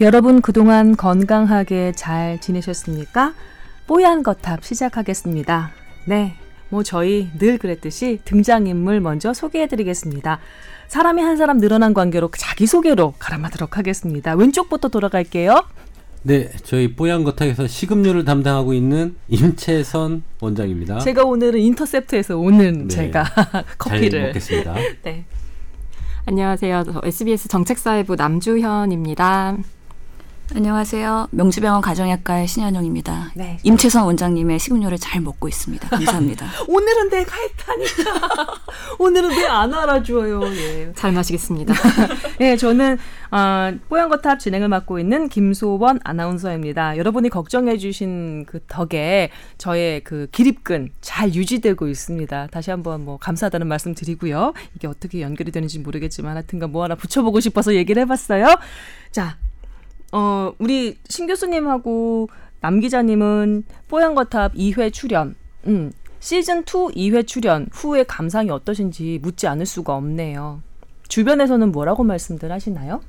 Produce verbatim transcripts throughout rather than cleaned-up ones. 여러분 그동안 건강하게 잘 지내셨습니까? 뽀얀거탑 시작하겠습니다. 네, 뭐 저희 늘 그랬듯이 등장인물 먼저 소개해드리겠습니다. 사람이 한 사람 늘어난 관계로 자기소개로 가름하도록 하겠습니다. 왼쪽부터 돌아갈게요. 네, 저희 뽀얀거탑에서 식음료를 담당하고 있는 임채선 원장입니다. 제가 오늘은 인터셉트에서 오는 네, 제가 커피를 잘 먹겠습니다. 네, 안녕하세요. 에스비에스 정책사회부 남주현입니다. 안녕하세요. 명지병원 가정의학과의 신현영입니다. 네. 임채선 원장님의 식음료를 잘 먹고 있습니다. 감사합니다. 오늘은 내가 했다니까. 오늘은 왜 안 알아줘요. 예. 잘 마시겠습니다. 네, 저는 어, 뽀얀거탑 진행을 맡고 있는 김소원 아나운서입니다. 여러분이 걱정해 주신 그 덕에 저의 그 기립근 잘 유지되고 있습니다. 다시 한번 뭐 감사하다는 말씀 드리고요. 이게 어떻게 연결이 되는지 모르겠지만 하여튼간 뭐 하나 붙여보고 싶어서 얘기를 해봤어요. 자, 어, 우리 신 교수님하고 남 기자님은 뽀얀거탑 이 회 출연, 음, 시즌 투 이 회 출연 후의 감상이 어떠신지 묻지 않을 수가 없네요. 주변에서는 뭐라고 말씀들 하시나요?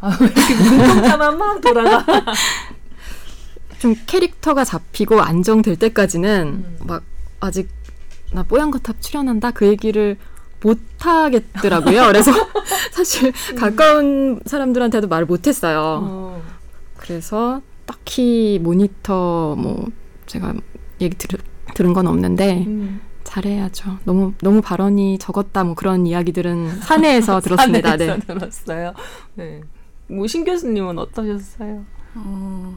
아, 왜 이렇게 눈동자만 막 돌아가? 좀 캐릭터가 잡히고 안정될 때까지는 음. 막 아직 나 뽀얀거탑 출연한다 그 얘기를 못하겠더라고요. 그래서 사실 음. 가까운 사람들한테도 말을 못했어요. 어. 그래서 딱히 모니터 뭐 제가 얘기 들, 들은 건 없는데 음. 잘해야죠. 너무 너무 발언이 적었다 뭐 그런 이야기들은 사내에서 들었습니다. 사내에서 네. 들었어요. 네. 뭐 신 교수님은 어떠셨어요? 어.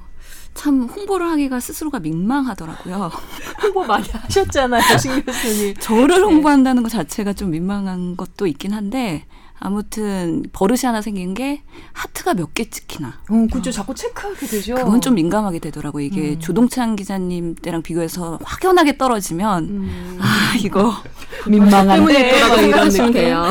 참 홍보를 하기가 스스로가 민망하더라고요. 홍보 많이 하셨잖아요, 신 교수님. 저를 홍보한다는 것 자체가 좀 민망한 것도 있긴 한데 아무튼 버릇이 하나 생긴 게 하트가 몇 개 찍히나. 어, 그렇죠. 어. 자꾸 체크하게 되죠. 그건 좀 민감하게 되더라고요. 이게 음. 조동찬 기자님 때랑 비교해서 확연하게 떨어지면 음. 아, 이거 민망한데 네, 이런 느낌이에요.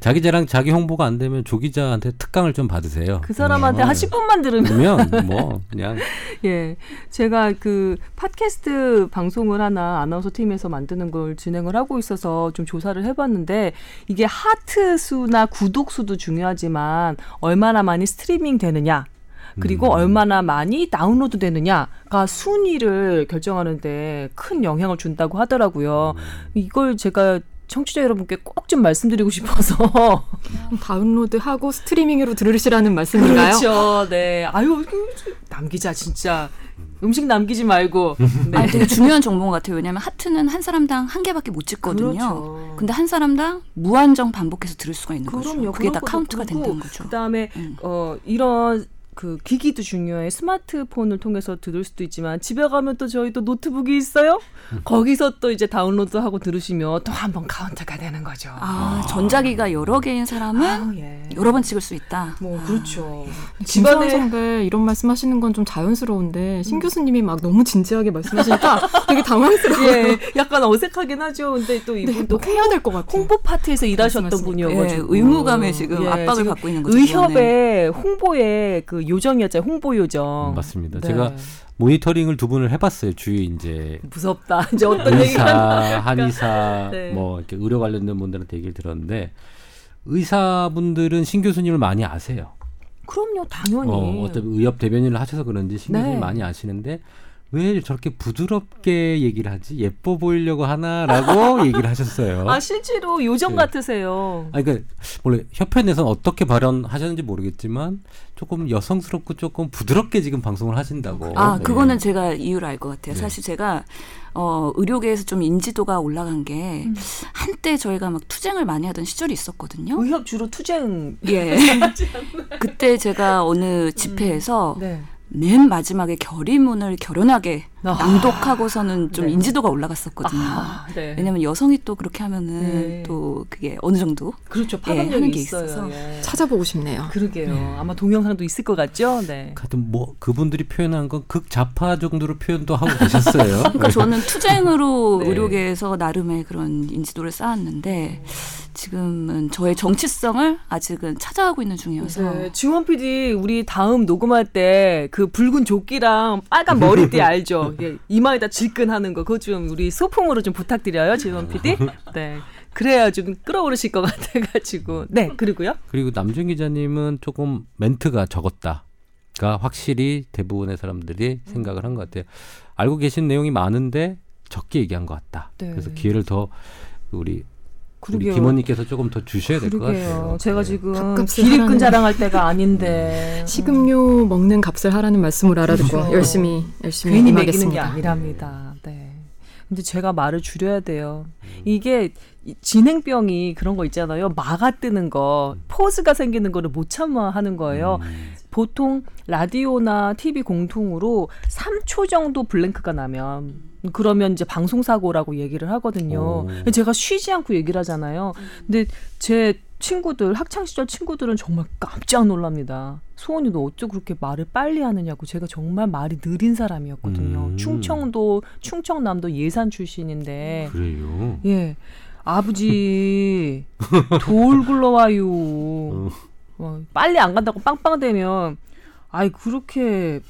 자기 자랑, 자기 홍보가 안 되면 조 기자한테 특강을 좀 받으세요. 그 사람한테 어, 한 십 분만 들으면 뭐 그냥. 예, 제가 그 팟캐스트 방송을 하나 아나운서 팀에서 만드는 걸 진행을 하고 있어서 좀 조사를 해봤는데 이게 하트 수나 구독 수도 중요하지만 얼마나 많이 스트리밍 되느냐. 그리고 음. 얼마나 많이 다운로드 되느냐가 순위를 결정하는데 큰 영향을 준다고 하더라고요. 음. 이걸 제가 청취자 여러분께 꼭 좀 말씀드리고 싶어서. 다운로드하고 스트리밍으로 들으시라는 말씀인가요? 그렇죠. 네. 아유, 남기자 진짜. 음식 남기지 말고. 네. 아, 되게 중요한 정보 같아요. 왜냐하면 하트는 한 사람당 한 개밖에 못 찍거든요. 그렇죠. 근데 한 사람당 무한정 반복해서 들을 수가 있는 그럼요, 거죠. 그게 다 카운트가 된다는 거죠. 그다음에 음. 어, 이런. 그 기기도 중요해. 스마트폰을 통해서 들을 수도 있지만 집에 가면 또 저희 또 노트북이 있어요. 거기서 또 이제 다운로드하고 들으시면 또 한 번 카운트가 되는 거죠. 아, 아. 전자기가 여러 개인 사람은 아, 예. 여러 번 찍을 수 있다. 뭐 아, 그렇죠. 예. 집안에 선배 이런 말씀하시는 건 좀 자연스러운데 신 교수님이 막 너무 진지하게 말씀하시니까 되게 당황스러워요. 예, 약간 어색하긴 하죠. 근데 또 이분도 네, 해야 될 것 같아요. 홍보 파트에서 일하셨던 분이어가지고 예, 의무감에 지금 예, 압박을 지금 받고 있는 거죠. 의협의 홍보에 그 요정이었죠. 홍보 요정. 맞습니다. 네. 제가 모니터링을 두 분을 해봤어요. 주위 이제 무섭다. 이제 어떤 의사, 얘기가 한의사, 네. 뭐 이렇게 의료 관련된 분들한테 얘기를 들었는데 의사분들은 신 교수님을 많이 아세요. 그럼요, 당연히. 어, 어차피 의협 대변인을 하셔서 그런지 신 교수님 네. 많이 아시는데 왜 저렇게 부드럽게 얘기를 하지? 예뻐 보이려고 하나라고 얘기를 하셨어요. 아, 실제로 요정 네. 같으세요. 아, 그러니까 원래 협회 내선 어떻게 발언하셨는지 모르겠지만 조금 여성스럽고 조금 부드럽게 지금 방송을 하신다고. 아, 네. 그거는 제가 이유를 알 것 같아요. 네. 사실 제가 어, 의료계에서 좀 인지도가 올라간 게 음. 한때 저희가 막 투쟁을 많이 하던 시절이 있었거든요. 의협 주로 투쟁. 예. 그때 제가 어느 집회에서 음. 네. 맨 마지막에 결의문을 결연하게 아, 낭독하고서는 좀 네. 인지도가 올라갔었거든요. 아, 네. 왜냐하면 여성이 또 그렇게 하면은 네. 또 그게 어느 정도 그렇죠. 파급력이 예, 하는 게 있어요. 있어서 예. 찾아보고 싶네요. 그러게요. 네. 아마 동영상도 있을 것 같죠. 네. 하여튼 뭐 그분들이 표현한 건 극좌파 정도로 표현도 하고 계셨어요. 그러니까 저는 투쟁으로 네. 의료계에서 나름의 그런 인지도를 쌓았는데 지금은 저의 정체성을 아직은 찾아가고 있는 중이어서. 네. 지원 피디 우리 다음 녹음할 때 그 붉은 조끼랑 빨간 머리띠 알죠? 예, 이마에다 질끈하는 거 그거 좀 우리 소품으로 좀 부탁드려요, 지원 피디. 네, 그래야 좀 끌어오르실 것 같아가지고. 네, 그리고요. 그리고 남준 기자님은 조금 멘트가 적었다. 가 확실히 대부분의 사람들이 음. 생각을 한 것 같아요. 알고 계신 내용이 많은데 적게 얘기한 것 같다. 네. 그래서 기회를 더 우리, 우리 김원님께서 조금 더 주셔야 될 것 같아요. 제가 네. 지금 기립근 자랑할 때가 아닌데. 식음료 먹는 값을 하라는 말씀을 알아듣고 그렇죠. 열심히 열심히 괜히 매기는 게 아니랍니다. 네. 근데 제가 말을 줄여야 돼요. 음. 이게 진행병이 그런 거 있잖아요. 마가 뜨는 거, 포즈가 생기는 거를 못 참아 하는 거예요. 음. 보통 라디오나 티비 공통으로 삼 초 정도 블랭크가 나면 그러면 이제 방송사고라고 얘기를 하거든요. 오. 제가 쉬지 않고 얘기를 하잖아요. 근데 제 친구들, 학창시절 친구들은 정말 깜짝 놀랍니다. 소원이 너 어쩌고 그렇게 말을 빨리 하느냐고. 제가 정말 말이 느린 사람이었거든요. 음. 충청도, 충청남도 예산 출신인데. 그래요? 예. 아버지, 돌 굴러와요. 어. 어, 빨리 안 간다고 빵빵대면, 아이, 그렇게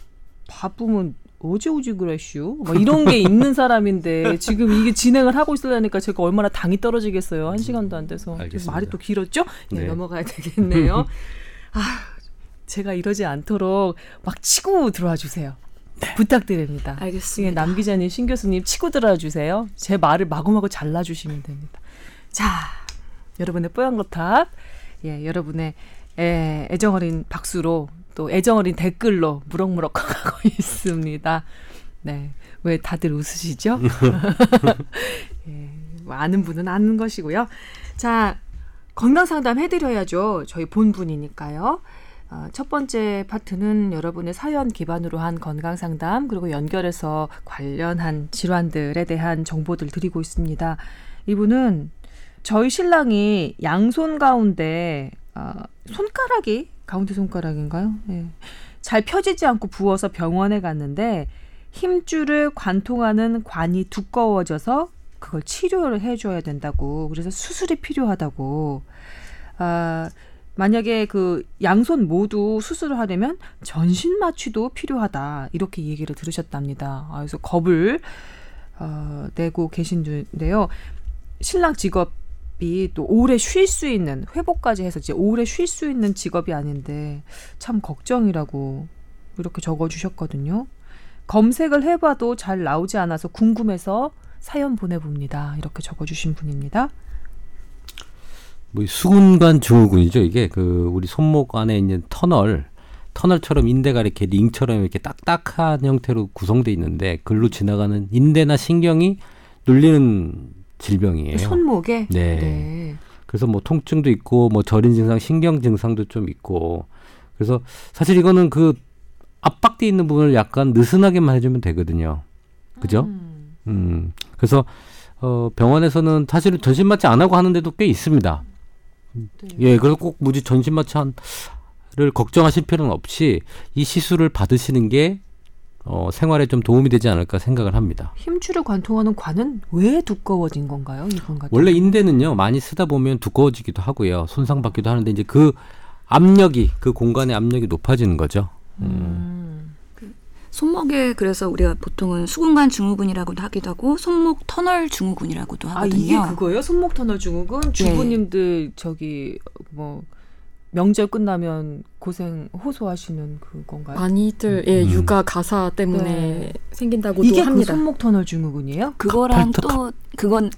바쁘면 어제 오지 그랬슈? 막 이런 게 있는 사람인데, 지금 이게 진행을 하고 있으려니까 제가 얼마나 당이 떨어지겠어요. 한 시간도 안 돼서. 알겠습니다. 말이 또 길었죠? 네. 넘어가야 되겠네요. 아, 제가 이러지 않도록 막 치고 들어와 주세요. 네. 부탁드립니다. 알겠습니다. 네, 남 기자님, 신 교수님 치고 들어와 주세요. 제 말을 마구마구 잘라주시면 됩니다. 자, 여러분의 뽀얀거탑. 예, 여러분의 예, 애정어린 박수로 또 애정어린 댓글로 무럭무럭 커가고 있습니다. 네, 왜 다들 웃으시죠? 예, 뭐 아는 분은 아는 것이고요. 자, 건강상담 해드려야죠. 저희 본분이니까요. 어, 첫 번째 파트는 여러분의 사연 기반으로 한 건강상담 그리고 연결해서 관련한 질환들에 대한 정보들 드리고 있습니다. 이분은 저희 신랑이 양손 가운데 어, 손가락이 가운데 손가락인가요? 네. 잘 펴지지 않고 부어서 병원에 갔는데 힘줄을 관통하는 관이 두꺼워져서 그걸 치료를 해줘야 된다고. 그래서 수술이 필요하다고. 아, 만약에 그 양손 모두 수술을 하려면 전신 마취도 필요하다. 이렇게 얘기를 들으셨답니다. 아, 그래서 겁을 어, 내고 계신데요. 신랑 직업 또 오래 쉴 수 있는 회복까지 해서 이제 오래 쉴 수 있는 직업이 아닌데 참 걱정이라고 이렇게 적어주셨거든요. 검색을 해봐도 잘 나오지 않아서 궁금해서 사연 보내봅니다. 이렇게 적어주신 분입니다. 뭐 수근관 증후군이죠. 이게 그 우리 손목 안에 있는 터널, 터널처럼 인대가 이렇게 링처럼 이렇게 딱딱한 형태로 구성돼 있는데 글로 지나가는 인대나 신경이 눌리는 질병이에요. 손목에? 네. 네. 그래서 뭐 통증도 있고, 뭐 저린 증상, 신경 증상도 좀 있고. 그래서 사실 이거는 그 압박돼 있는 부분을 약간 느슨하게만 해주면 되거든요. 그죠? 음. 음. 그래서 어, 병원에서는 사실은 전신 마취 안 하고 하는데도 꽤 있습니다. 네. 예, 그래서 꼭 무지 전신 마취를 걱정하실 필요는 없이 이 시술을 받으시는 게 어, 생활에 좀 도움이 되지 않을까 생각을 합니다. 힘줄을 관통하는 관은 왜 두꺼워진 건가요? 이건 같은 원래 인대는요, 많이 쓰다 보면 두꺼워지기도 하고요. 손상받기도 하는데, 이제 그 압력이, 그 공간의 압력이 높아지는 거죠. 음. 음. 그 손목에 그래서 우리가 보통은 수근관 증후군이라고도 하기도 하고, 손목 터널 증후군이라고도 하거든요. 아, 이게 그거예요? 손목 터널 증후군? 주부님들, 네. 저기, 뭐, 명절 끝나면 고생 호소하시는 그건가요? 많이들 예, 음. 육아 가사 때문에 네. 생긴다고도 이게 합니다. 이게 그 손목 터널 증후군이에요? 그거랑 카, 또 그건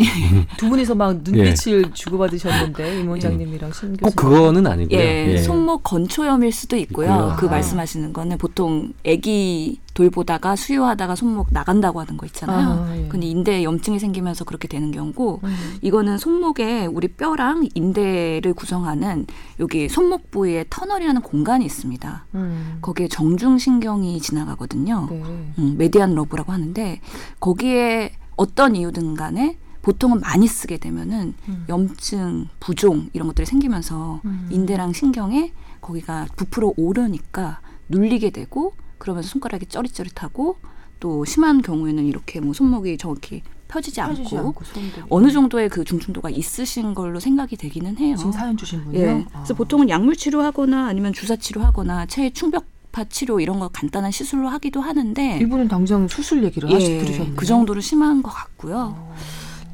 두 분이서 막 눈빛을 예. 주고받으셨는데 임 원장님이랑 신 교수님. 꼭 그거는 아니고요. 예, 예. 손목 건초염일 수도 있고요. 있고요. 그 아. 말씀하시는 거는 보통 아기 돌보다가 수유하다가 손목 나간다고 하는 거 있잖아요. 아, 예. 근데 인대에 염증이 생기면서 그렇게 되는 경우고 음. 이거는 손목에 우리 뼈랑 인대를 구성하는 여기 손목 부위에 터널이라는 공간이 있습니다. 음. 거기에 정중신경이 지나가거든요. 네. 음, 메디안 러브라고 하는데 거기에 어떤 이유든 간에 보통은 많이 쓰게 되면은 음. 염증, 부종 이런 것들이 생기면서 음. 인대랑 신경에 거기가 부풀어 오르니까 눌리게 되고 그러면서 손가락이 쩌릿쩌릿하고 또 심한 경우에는 이렇게 뭐 손목이 저렇게 펴지지, 펴지지 않고, 않고 어느 정도의 그 중증도가 있으신 걸로 생각이 되기는 해요. 지금 사연 주신 분이요? 예. 아. 그래서 보통은 약물 치료하거나 아니면 주사 치료하거나 체외 충격파 치료 이런 거 간단한 시술로 하기도 하는데 이분은 당장 수술 얘기를 예. 하시 들으셨네요. 그 정도로 심한 것 같고요. 아.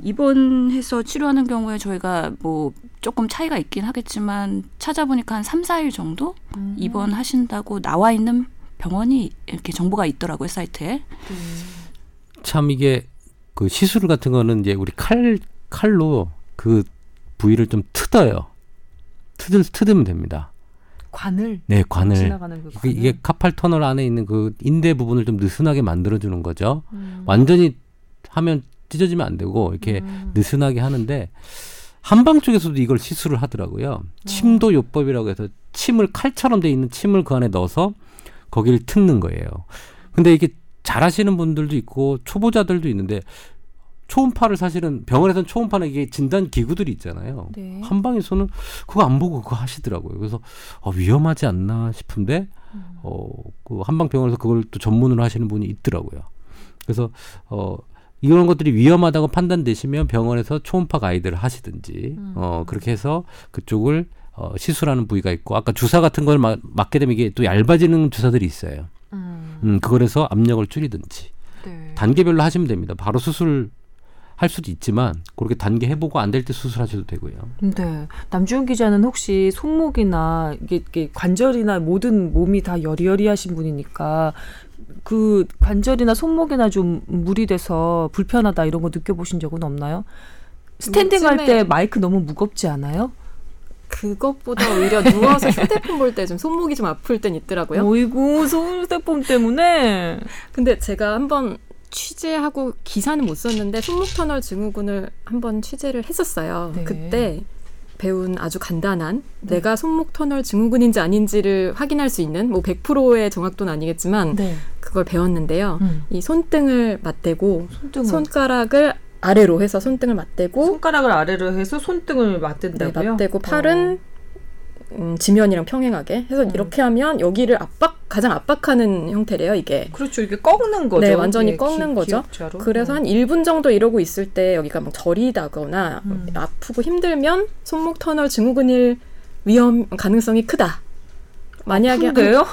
입원해서 치료하는 경우에 저희가 뭐 조금 차이가 있긴 하겠지만 찾아보니까 한 삼, 사일 정도 음. 입원하신다고 나와 있는 병원이 이렇게 정보가 있더라고요, 사이트에. 음. 참 이게 그 시술 같은 거는 이제 우리 칼, 칼로 그 부위를 좀 트어요. 트들, 트드면 됩니다. 관을? 네, 관을. 지나가는 그 관을. 이게 카팔터널 안에 있는 그 인대 부분을 좀 느슨하게 만들어주는 거죠. 음. 완전히 하면 찢어지면 안 되고 이렇게 음. 느슨하게 하는데 한방 쪽에서도 이걸 시술을 하더라고요. 음. 침도 요법이라고 해서 침을 칼처럼 돼 있는 침을 그 안에 넣어서 거기를 뜯는 거예요. 근데 이게 잘하시는 분들도 있고 초보자들도 있는데 초음파를 사실은 병원에서는 초음파는 이게 진단 기구들이 있잖아요. 네. 한방에서는 그거 안 보고 그거 하시더라고요. 그래서 어, 위험하지 않나 싶은데 음. 어, 그 한방 병원에서 그걸 또 전문으로 하시는 분이 있더라고요. 그래서 어, 이런 것들이 위험하다고 판단되시면 병원에서 초음파 가이드를 하시든지 음. 어, 그렇게 해서 그쪽을 어, 시술하는 부위가 있고 아까 주사 같은 걸 마, 맞게 되면 이게 또 얇아지는 주사들이 있어요. 음. 음, 그걸 해서 압력을 줄이든지 네. 단계별로 하시면 됩니다. 바로 수술 할 수도 있지만 그렇게 단계 해보고 안 될 때 수술하셔도 되고요. 네, 남주현 기자는 혹시 손목이나 이게, 이게 관절이나 모든 몸이 다 여리여리하신 분이니까 그 관절이나 손목이나 좀 무리돼서 불편하다 이런 거 느껴보신 적은 없나요? 스탠딩 할 때 마이크 너무 무겁지 않아요? 그것보다 오히려 누워서 휴대폰 볼 때 좀 손목이 좀 아플 땐 있더라고요. 어이구, 휴대폰 때문에. 근데 제가 한번 취재하고 기사는 못 썼는데 손목터널 증후군을 한번 취재를 했었어요. 네. 그때 배운 아주 간단한 네. 내가 손목터널 증후군인지 아닌지를 확인할 수 있는 뭐 백 퍼센트의 정확도는 아니겠지만 네. 그걸 배웠는데요. 음. 이 손등을 맞대고 손등을. 손가락을 아래로 해서 손등을 맞대고 손가락을 아래로 해서 손등을 맞댄다고요? 네, 맞대고 팔은 어. 음, 지면이랑 평행하게 해서 음. 이렇게 하면 여기를 압박 가장 압박하는 형태래요, 이게. 그렇죠. 이게 꺾는 거죠. 네, 완전히 꺾는 기, 거죠. 기억자로. 그래서 어. 한 일 분 정도 이러고 있을 때 여기가 막 저리다거나 음. 아프고 힘들면 손목 터널 증후군일 위험 가능성이 크다. 만약에 아픈데요?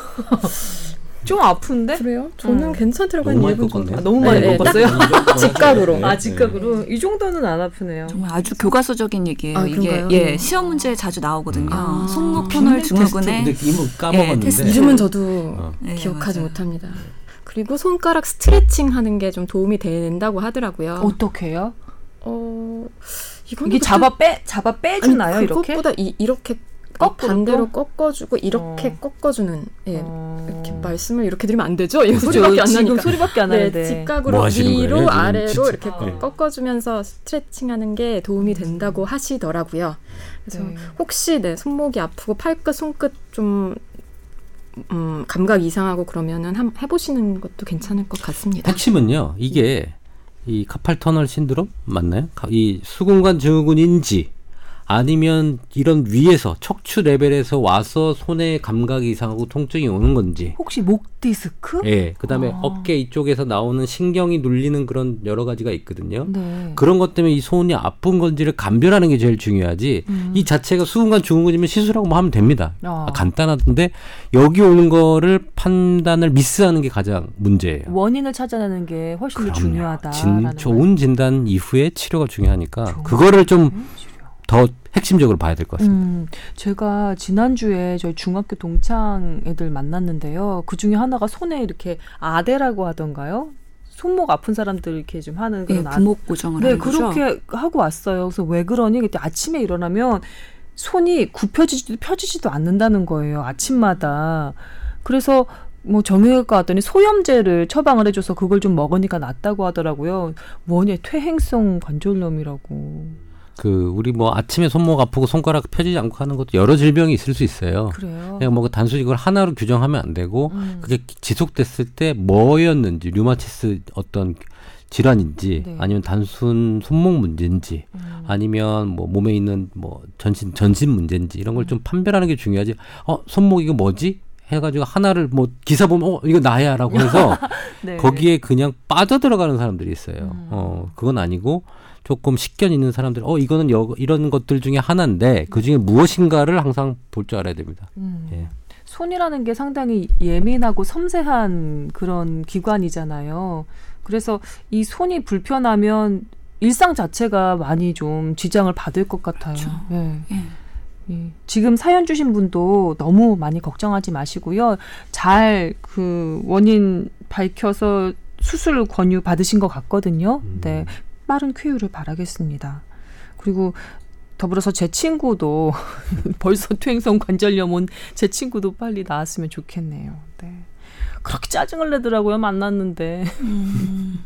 좀 아픈데? 그래요? 저는 음. 괜찮더라고요. 너무, 일 분 정도. 아, 너무 많이 네, 먹었어요? 네, 직각으로. 아, 직각으로? 네. 이 정도는 안 아프네요. 정말 아주 교과서적인 얘기예요. 아, 이게 예, 시험 문제에 자주 나오거든요. 아, 손목 터널 증후군의 이름은 까먹었는데. 이름은 저도 어. 기억하지 네, 못합니다. 그리고 손가락 스트레칭 하는 게 좀 도움이 된다고 하더라고요. 어떻게요? 어, 이건 이게 잡아 빼, 잡아 빼주나요? 아니, 이렇게? 그것보다 이, 이렇게. 거꾸로? 반대로 꺾어주고 이렇게 어. 꺾어주는 예. 어. 이렇게 말씀을 이렇게 드리면 안 되죠? 예. 소리밖에 안 나니까. 소리밖에 안 나는데. 네, 직각으로 뭐 위로 거예요? 아래로 이렇게 아. 꺾어주면서 스트레칭하는 게 도움이 된다고 음. 하시더라고요. 그래서 네. 혹시 네, 손목이 아프고 팔끝, 손끝 좀 음, 감각 이상하고 그러면은 한, 해보시는 것도 괜찮을 것 같습니다. 핵심은요. 이게 이 카팔터널 신드롬 맞나요? 이 수근관 증후군인지. 아니면 이런 위에서 척추 레벨에서 와서 손에 감각이 이상하고 통증이 오는 건지 혹시 목 디스크? 예, 그다음에 아. 어깨 이쪽에서 나오는 신경이 눌리는 그런 여러 가지가 있거든요. 네. 그런 것 때문에 이 손이 아픈 건지를 감별하는 게 제일 중요하지 음. 이 자체가 수근관 증후군이면 시술하고 뭐 하면 됩니다. 아. 아, 간단하던데 여기 오는 거를 판단을 미스하는 게 가장 문제예요. 원인을 찾아내는 게 훨씬 더 중요하다. 좋은 진단 이후에 치료가 중요하니까 좋은. 그거를 좀 음? 더 핵심적으로 봐야 될 것 같습니다. 음, 제가 지난주에 저희 중학교 동창 애들 만났는데요. 그 중에 하나가 손에 이렇게 아대라고 하던가요? 손목 아픈 사람들 이렇게 좀 하는 그런 예, 부목 고정을 네, 하는 거죠? 네, 그렇게 하고 왔어요. 그래서 왜 그러니? 그때 아침에 일어나면 손이 굽혀지지도 펴지지도 않는다는 거예요. 아침마다. 그래서 뭐 정형외과 갔더니 소염제를 처방을 해줘서 그걸 좀 먹으니까 낫다고 하더라고요. 뭐냐, 퇴행성 관절염이라고. 그 우리 뭐 아침에 손목 아프고 손가락 펴지지 않고 하는 것도 여러 질병이 있을 수 있어요. 그래요. 그냥 뭐 단순히 그걸 하나로 규정하면 안 되고 음. 그게 지속됐을 때 뭐였는지 류마티스 어떤 질환인지 네. 아니면 단순 손목 문제인지 음. 아니면 뭐 몸에 있는 뭐 전신 전신 문제인지 이런 걸 좀 판별하는 게 중요하지. 어 손목 이거 뭐지? 해가지고 하나를 뭐 기사 보면 어 이거 나야라고 해서 네. 거기에 그냥 빠져들어가는 사람들이 있어요. 음. 어 그건 아니고. 조금 식견 있는 사람들, 어 이거는 여, 이런 것들 중에 하나인데 그 중에 무엇인가를 항상 볼 줄 알아야 됩니다. 음. 예. 손이라는 게 상당히 예민하고 섬세한 그런 기관이잖아요. 그래서 이 손이 불편하면 일상 자체가 많이 좀 지장을 받을 것 같아요. 그렇죠. 네. 예. 예. 지금 사연 주신 분도 너무 많이 걱정하지 마시고요. 잘 그 원인 밝혀서 수술 권유 받으신 것 같거든요. 음. 네. 빠른 쾌유를 바라겠습니다. 그리고 더불어서 제 친구도 벌써 퇴행성 관절염 온 제 친구도 빨리 나았으면 좋겠네요. 네. 그렇게 짜증을 내더라고요. 만났는데. 음,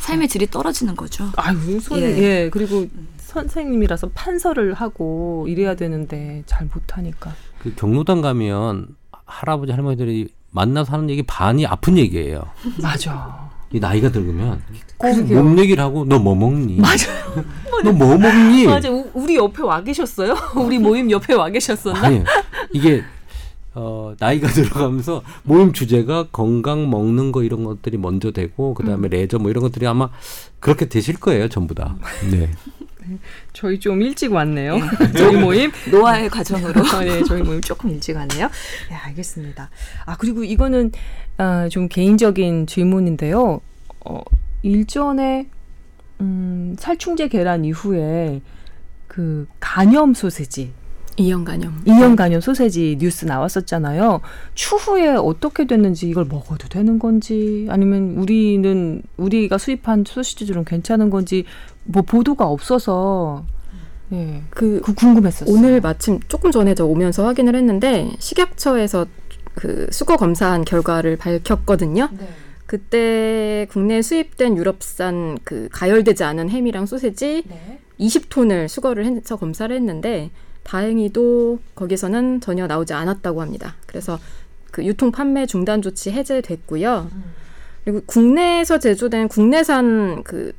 삶의 질이 떨어지는 거죠. 아유, 손이. 예. 예. 그리고 음. 선생님이라서 판서를 하고 이래야 되는데 잘 못하니까. 그 경로당 가면 할아버지 할머니들이 만나서 하는 얘기 반이 아픈 얘기예요. 맞아. 이 나이가 들면 꼭 몸 얘기를 하고 너 뭐 먹니? 맞아요. 너 뭐 먹니? 맞아. 우리 옆에 와 계셨어요? 우리 모임 옆에 와 계셨었나? 아니, 이게 어, 나이가 들어가면서 모임 주제가 건강 먹는 거 이런 것들이 먼저 되고 그다음에 음. 레저 뭐 이런 것들이 아마 그렇게 되실 거예요. 전부 다. 네. 저희 좀 일찍 왔네요. 저희 모임 노화의 과정으로 네, 저희 모임 조금 일찍 왔네요. 네, 알겠습니다. 아 그리고 이거는 어, 좀 개인적인 질문인데요. 어, 일전에 음, 살충제 계란 이후에 그 간염 소세지 이형간염 이형간염 소세지 뉴스 나왔었잖아요. 추후에 어떻게 됐는지 이걸 먹어도 되는 건지 아니면 우리는 우리가 수입한 소시지들은 괜찮은 건지 뭐 보도가 없어서 예, 그, 그 궁금했었어요. 오늘 마침 조금 전에 저 오면서 확인을 했는데 식약처에서 그 수거 검사한 결과를 밝혔거든요. 네. 그때 국내에 수입된 유럽산 그 가열되지 않은 햄이랑 소세지 네. 이십 톤을 수거를 해서 검사를 했는데 다행히도 거기서는 전혀 나오지 않았다고 합니다. 그래서 그 유통 판매 중단 조치 해제됐고요. 그리고 국내에서 제조된 국내산 그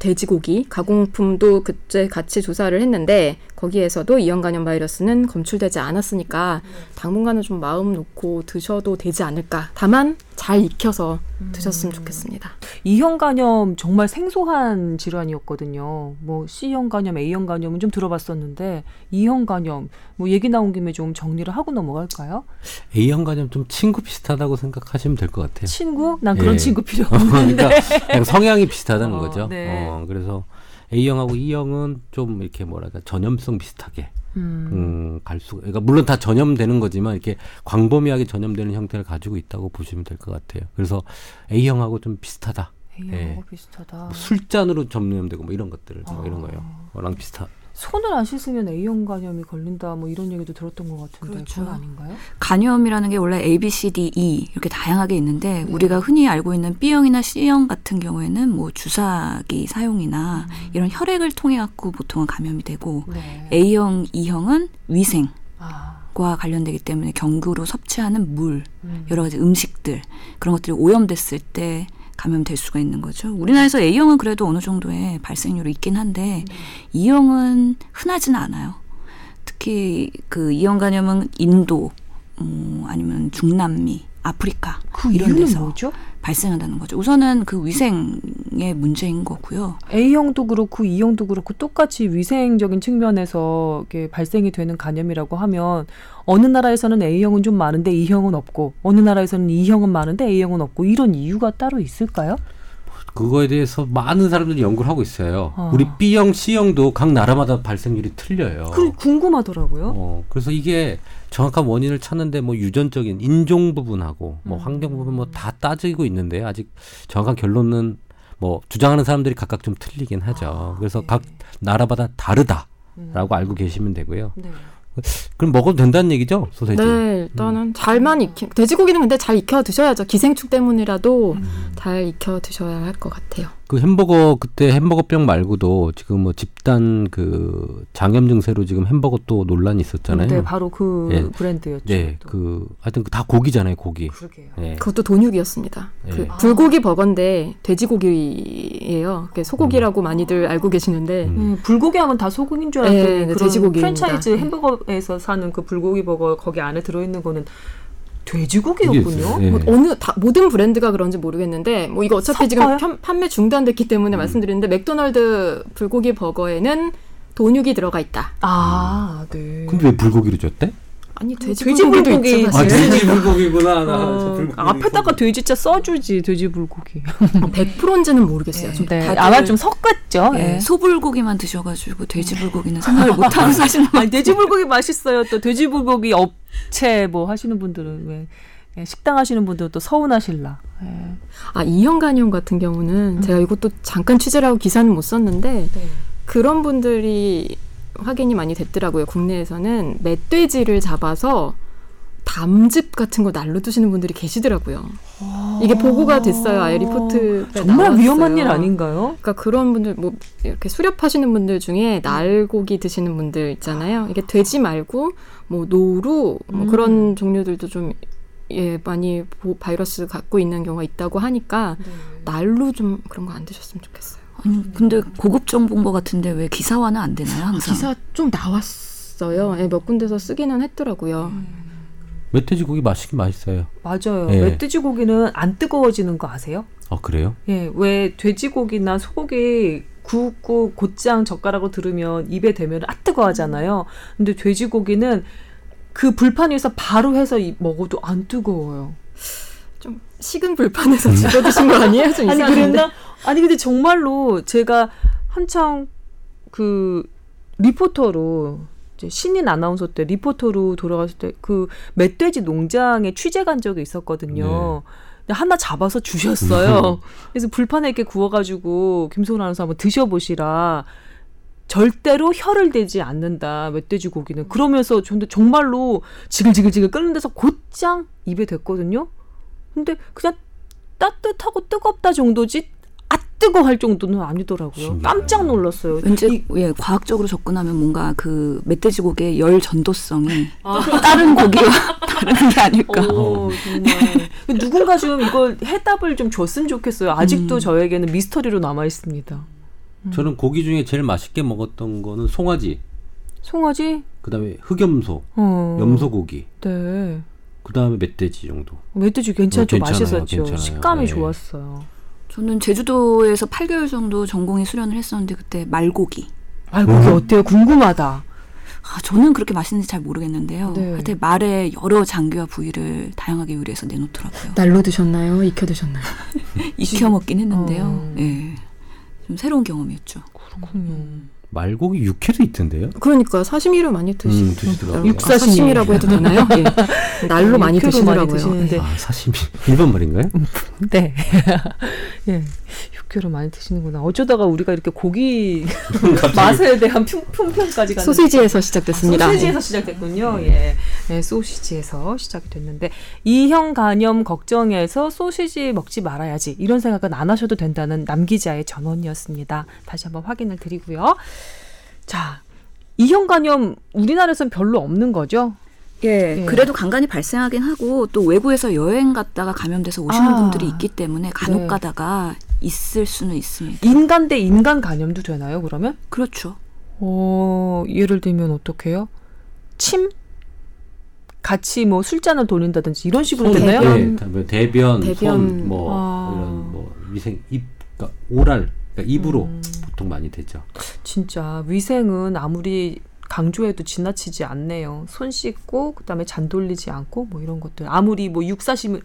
돼지고기 가공품도 그때 같이 조사를 했는데 거기에서도 이형간염 바이러스는 검출되지 않았으니까 당분간은 좀 마음 놓고 드셔도 되지 않을까. 다만 잘 익혀서 음. 드셨으면 좋겠습니다. 이형간염 정말 생소한 질환이었거든요. 뭐 C형간염, A형간염은 좀 들어봤었는데 이형간염 뭐 얘기 나온 김에 좀 정리를 하고 넘어갈까요? A형간염 좀 친구 비슷하다고 생각하시면 될 것 같아요. 친구? 난 그런 예. 친구 필요 없는데. 그러니까 성향이 비슷하다는 어, 거죠. 네. 어, 그래서 A형하고 E형은 좀 이렇게 뭐랄까 전염성 비슷하게 음. 음, 갈 수, 그러니까 물론 다 전염되는 거지만 이렇게 광범위하게 전염되는 형태를 가지고 있다고 보시면 될 것 같아요. 그래서 A형하고 좀 비슷하다. A형하고 예. 비슷하다. 뭐 술잔으로 전염되고 뭐 이런 것들을 아. 뭐 이런 거예요.랑 비슷하. 손을 안 씻으면 A형 간염이 걸린다 뭐 이런 얘기도 들었던 것 같은데 그렇죠. 그건 아닌가요? 간염이라는 게 원래 A, B, C, D, E 이렇게 다양하게 있는데 네. 우리가 흔히 알고 있는 B형이나 C형 같은 경우에는 뭐 주사기 사용이나 음. 이런 혈액을 통해 갖고 보통은 감염이 되고 네. A형, E형은 위생과 아. 관련되기 때문에 경구로 섭취하는 물, 음. 여러 가지 음식들 그런 것들이 오염됐을 때 감염될 수가 있는 거죠. 우리나라에서 A형은 그래도 어느 정도의 발생률이 있긴 한데 네. E형은 흔하지는 않아요. 특히 그 E형 간염은 인도 음, 아니면 중남미, 아프리카 그 이런 데서 뭐죠? 발생한다는 거죠. 우선은 그 위생의 문제인 거고요. A형도 그렇고 E형도 그렇고 똑같이 위생적인 측면에서 이게 발생이 되는 간염이라고 하면 어느 나라에서는 A형은 좀 많은데 E형은 없고 어느 나라에서는 E형은 많은데 A형은 없고 이런 이유가 따로 있을까요? 그거에 대해서 많은 사람들이 연구를 하고 있어요. 아. 우리 B형, C형도 각 나라마다 발생률이 틀려요. 그 궁금하더라고요. 어, 그래서 이게 정확한 원인을 찾는데 뭐 유전적인 인종 부분하고 뭐 음. 환경 부분 뭐 다 따지고 있는데요. 아직 정확한 결론은 뭐 주장하는 사람들이 각각 좀 틀리긴 하죠. 아, 그래서 네. 각 나라마다 다르다라고 음. 알고 계시면 되고요. 네. 그럼 먹어도 된다는 얘기죠? 소세지? 네. 일단은 음. 잘만 익혀. 돼지고기는 근데 잘 익혀 드셔야죠. 기생충 때문이라도 음. 잘 익혀 드셔야 할 것 같아요. 그 햄버거 그때 햄버거병 말고도 지금 뭐 집단 그 장염 증세로 지금 햄버거 또 논란이 있었잖아요. 네. 바로 그 예. 브랜드였죠. 네. 또. 그 하여튼 다 고기잖아요. 고기. 그러게요. 예. 그것도 돈육이었습니다. 예. 그 불고기 버거인데 돼지고기예요. 소고기라고 음. 많이들 알고 계시는데 음. 음. 불고기 하면 다 소고기인 줄 알았는데 예, 네, 돼지고기입니다. 프랜차이즈 햄버거에서 사는 그 불고기 버거 거기 안에 들어있는 거는 돼지고기였군요. 예, 예. 뭐 어느 다, 모든 브랜드가 그런지 모르겠는데 뭐 이거 어차피 섞어요? 지금 편, 판매 중단됐기 때문에 음. 말씀드리는데 맥도날드 불고기 버거에는 돈육이 들어가 있다. 아, 네. 근데 왜 불고기를 줬대? 아니 돼지, 돼지 불고기. 아, 돼지 불고기구나. 나 어, 불고기. 앞에다가 돼지자 써주지. 돼지 불고기. 백 퍼센트인지는 모르겠어요. 네. 네. 아마 좀 섞었죠. 네. 네. 소불고기만 드셔가지고 돼지 불고기는 생각을 못하는 사실은 많아요. 돼지 불고기 맛있어요. 또 돼지 불고기 업체 뭐 하시는 분들은 왜. 예, 식당 하시는 분들도 또 서운하실라. 예. 아, 이형간염 같은 경우는 음. 제가 이것도 잠깐 취재를 하고 기사는 못 썼는데 네. 그런 분들이 확인이 많이 됐더라고요. 국내에서는 멧돼지를 잡아서 담즙 같은 거 날로 드시는 분들이 계시더라고요. 이게 보고가 됐어요. 아예 리포트 정말 나왔어요. 위험한 일 아닌가요? 그러니까 그런 분들 뭐 이렇게 수렵하시는 분들 중에 날고기 드시는 분들 있잖아요. 이게 돼지 말고 뭐 노루 뭐 음. 그런 종류들도 좀 예, 많이 보, 바이러스 갖고 있는 경우가 있다고 하니까 네. 날로 좀 그런 거 안 드셨으면 좋겠어요. 아니, 근데 고급 정보인 것 같은데 왜 기사화는 안 되나요? 항상 기사 좀 나왔어요. 예, 몇 군데서 쓰기는 했더라고요. 음. 멧돼지 고기 맛있긴 맛있어요. 맞아요. 예. 멧돼지 고기는 안 뜨거워지는 거 아세요? 아, 그래요? 예, 왜 돼지고기나 소고기 굽고 곧장 젓가락으로 들으면 입에 대면 아 뜨거워하잖아요. 근데 돼지고기는 그 불판 위에서 바로 해서 먹어도 안 뜨거워요. 좀 식은 불판에서 집어 드신 거 아니에요? 좀 아니 그랬나? 아니 근데 정말로 제가 한창 그 리포터로 이제 신인 아나운서 때 리포터로 돌아갔을 때 그 멧돼지 농장에 취재 간 적이 있었거든요. 네. 하나 잡아서 주셨어요. 그래서 불판에 이렇게 구워가지고 김소원 아나운서 한번 드셔보시라. 절대로 혀를 대지 않는다. 멧돼지 고기는. 그러면서 근데 정말로 지글지글지글 끓는 데서 곧장 입에 댔거든요. 근데 그냥 따뜻하고 뜨겁다 정도지 아 뜨거 할 정도는 아니더라고요. 신기하네. 깜짝 놀랐어요. 왠지 이, 예, 과학적으로 접근하면 뭔가 그 멧돼지 고기의 열 전도성이 아. 다른 고기와 다른 게 아닐까. 오, 정말. 누군가 좀 이걸 해답을 좀 줬으면 좋겠어요. 아직도 음. 저에게는 미스터리로 남아 있습니다. 저는 고기 중에 제일 맛있게 먹었던 거는 송아지. 송아지? 그 다음에 흑염소, 어. 염소고기. 네. 그 다음에 멧돼지 정도. 멧돼지 괜찮죠. 어, 맛있었죠. 괜찮아요. 식감이 네. 좋았어요. 저는 제주도에서 팔 개월 정도 전공의 수련을 했었는데 그때 말고기. 말고기 음. 어때요? 궁금하다. 아, 저는 그렇게 맛있는지 잘 모르겠는데요. 네. 하여튼 말의 여러 장기와 부위를 다양하게 요리해서 내놓더라고요. 날로 드셨나요? 익혀 드셨나요? 익혀 먹긴 했는데요. 어. 네. 좀 새로운 경험이었죠. 그렇군요. 말고기 육회도 있던데요? 그러니까 사시미를 많이 드시, 음, 드시더라고요. 육사시미라고 아, 해도 되나요? 예. 날로 많이 드시더라고요. 많이 아, 사시미 일반 말인가요? 네. 예. 육회로 많이 드시는구나. 어쩌다가 우리가 이렇게 고기 맛에 대한 품평까지 가는 소시지에서 시작됐습니다. 아, 소시지에서 네. 시작됐군요. 네. 예. 예, 소시지에서 시작이 됐는데 이형 간염 걱정해서 소시지 먹지 말아야지 이런 생각은 안 하셔도 된다는 남 기자의 전언이었습니다. 다시 한번 확인을 드리고요. 자, 이형 간염 우리나라에서는 별로 없는 거죠? 예, 예, 그래도 간간이 발생하긴 하고 또 외부에서 여행 갔다가 감염돼서 오시는 아, 분들이 있기 때문에 간혹 네. 가다가 있을 수는 있습니다. 인간 대 인간 간염도 되나요, 그러면? 그렇죠. 어, 예를 들면 어떡해요? 침? 같이 뭐 술잔을 돌린다든지 이런 식으로 손, 되나요? 네, 대변, 대변. 손, 뭐 아. 이런 뭐 위생, 입, 그러니까 오랄. 그러니까 입으로 음. 보통 많이 되죠. 진짜 위생은 아무리 강조해도 지나치지 않네요. 손 씻고 그다음에 잔 돌리지 않고 뭐 이런 것들 아무리 뭐 육사심을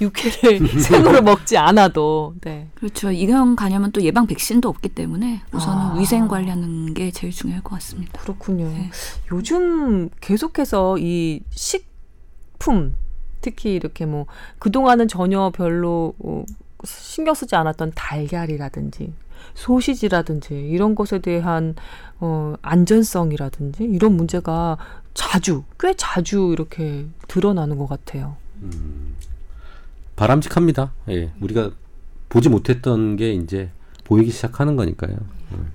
육회를 생으로 먹지 않아도 네 그렇죠. 이형 간염은 또 예방 백신도 없기 때문에 우선은 아. 위생 관리하는 게 제일 중요할 것 같습니다. 그렇군요. 네. 요즘 계속해서 이 식품 특히 이렇게 뭐 그동안은 전혀 별로 어, 신경 쓰지 않았던 달걀이라든지 소시지라든지 이런 것에 대한 어, 안전성이라든지 이런 문제가 자주 꽤 자주 이렇게 드러나는 것 같아요. 음, 바람직합니다. 예, 우리가 보지 못했던 게 이제 보이기 시작하는 거니까요.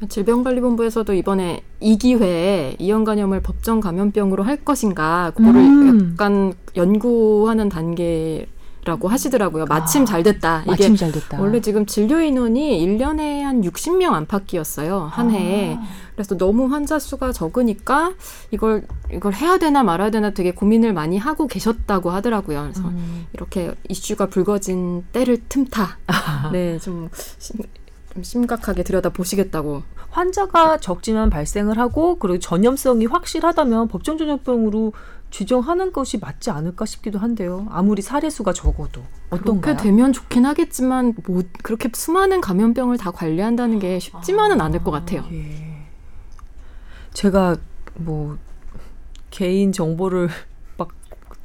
예. 질병관리본부에서도 이번에 이 기회에 이형간염을 법정 감염병으로 할 것인가 그거를 음. 약간 연구하는 단계. 라고 하시더라고요. 마침 아, 잘 됐다. 이게 마침 잘 됐다. 원래 지금 진료 인원이 일 년에 한 육십 명 안팎이었어요. 한 아. 해에. 그래서 너무 환자 수가 적으니까 이걸 이걸 해야 되나 말아야 되나 되게 고민을 많이 하고 계셨다고 하더라고요. 그래서 음. 이렇게 이슈가 불거진 때를 틈타. 아. 네, 좀, 심, 좀 심각하게 들여다보시겠다고. 환자가 적지만 발생을 하고 그리고 전염성이 확실하다면 법정 전염병으로 규정하는 것이 맞지 않을까 싶기도 한데요. 아무리 사례수가 적어도 어떤가요? 그렇게 되면 좋긴 하겠지만 뭐 그렇게 수많은 감염병을 다 관리한다는 게 쉽지만은 않을 것 같아요. 아, 예. 제가 뭐 개인 정보를 막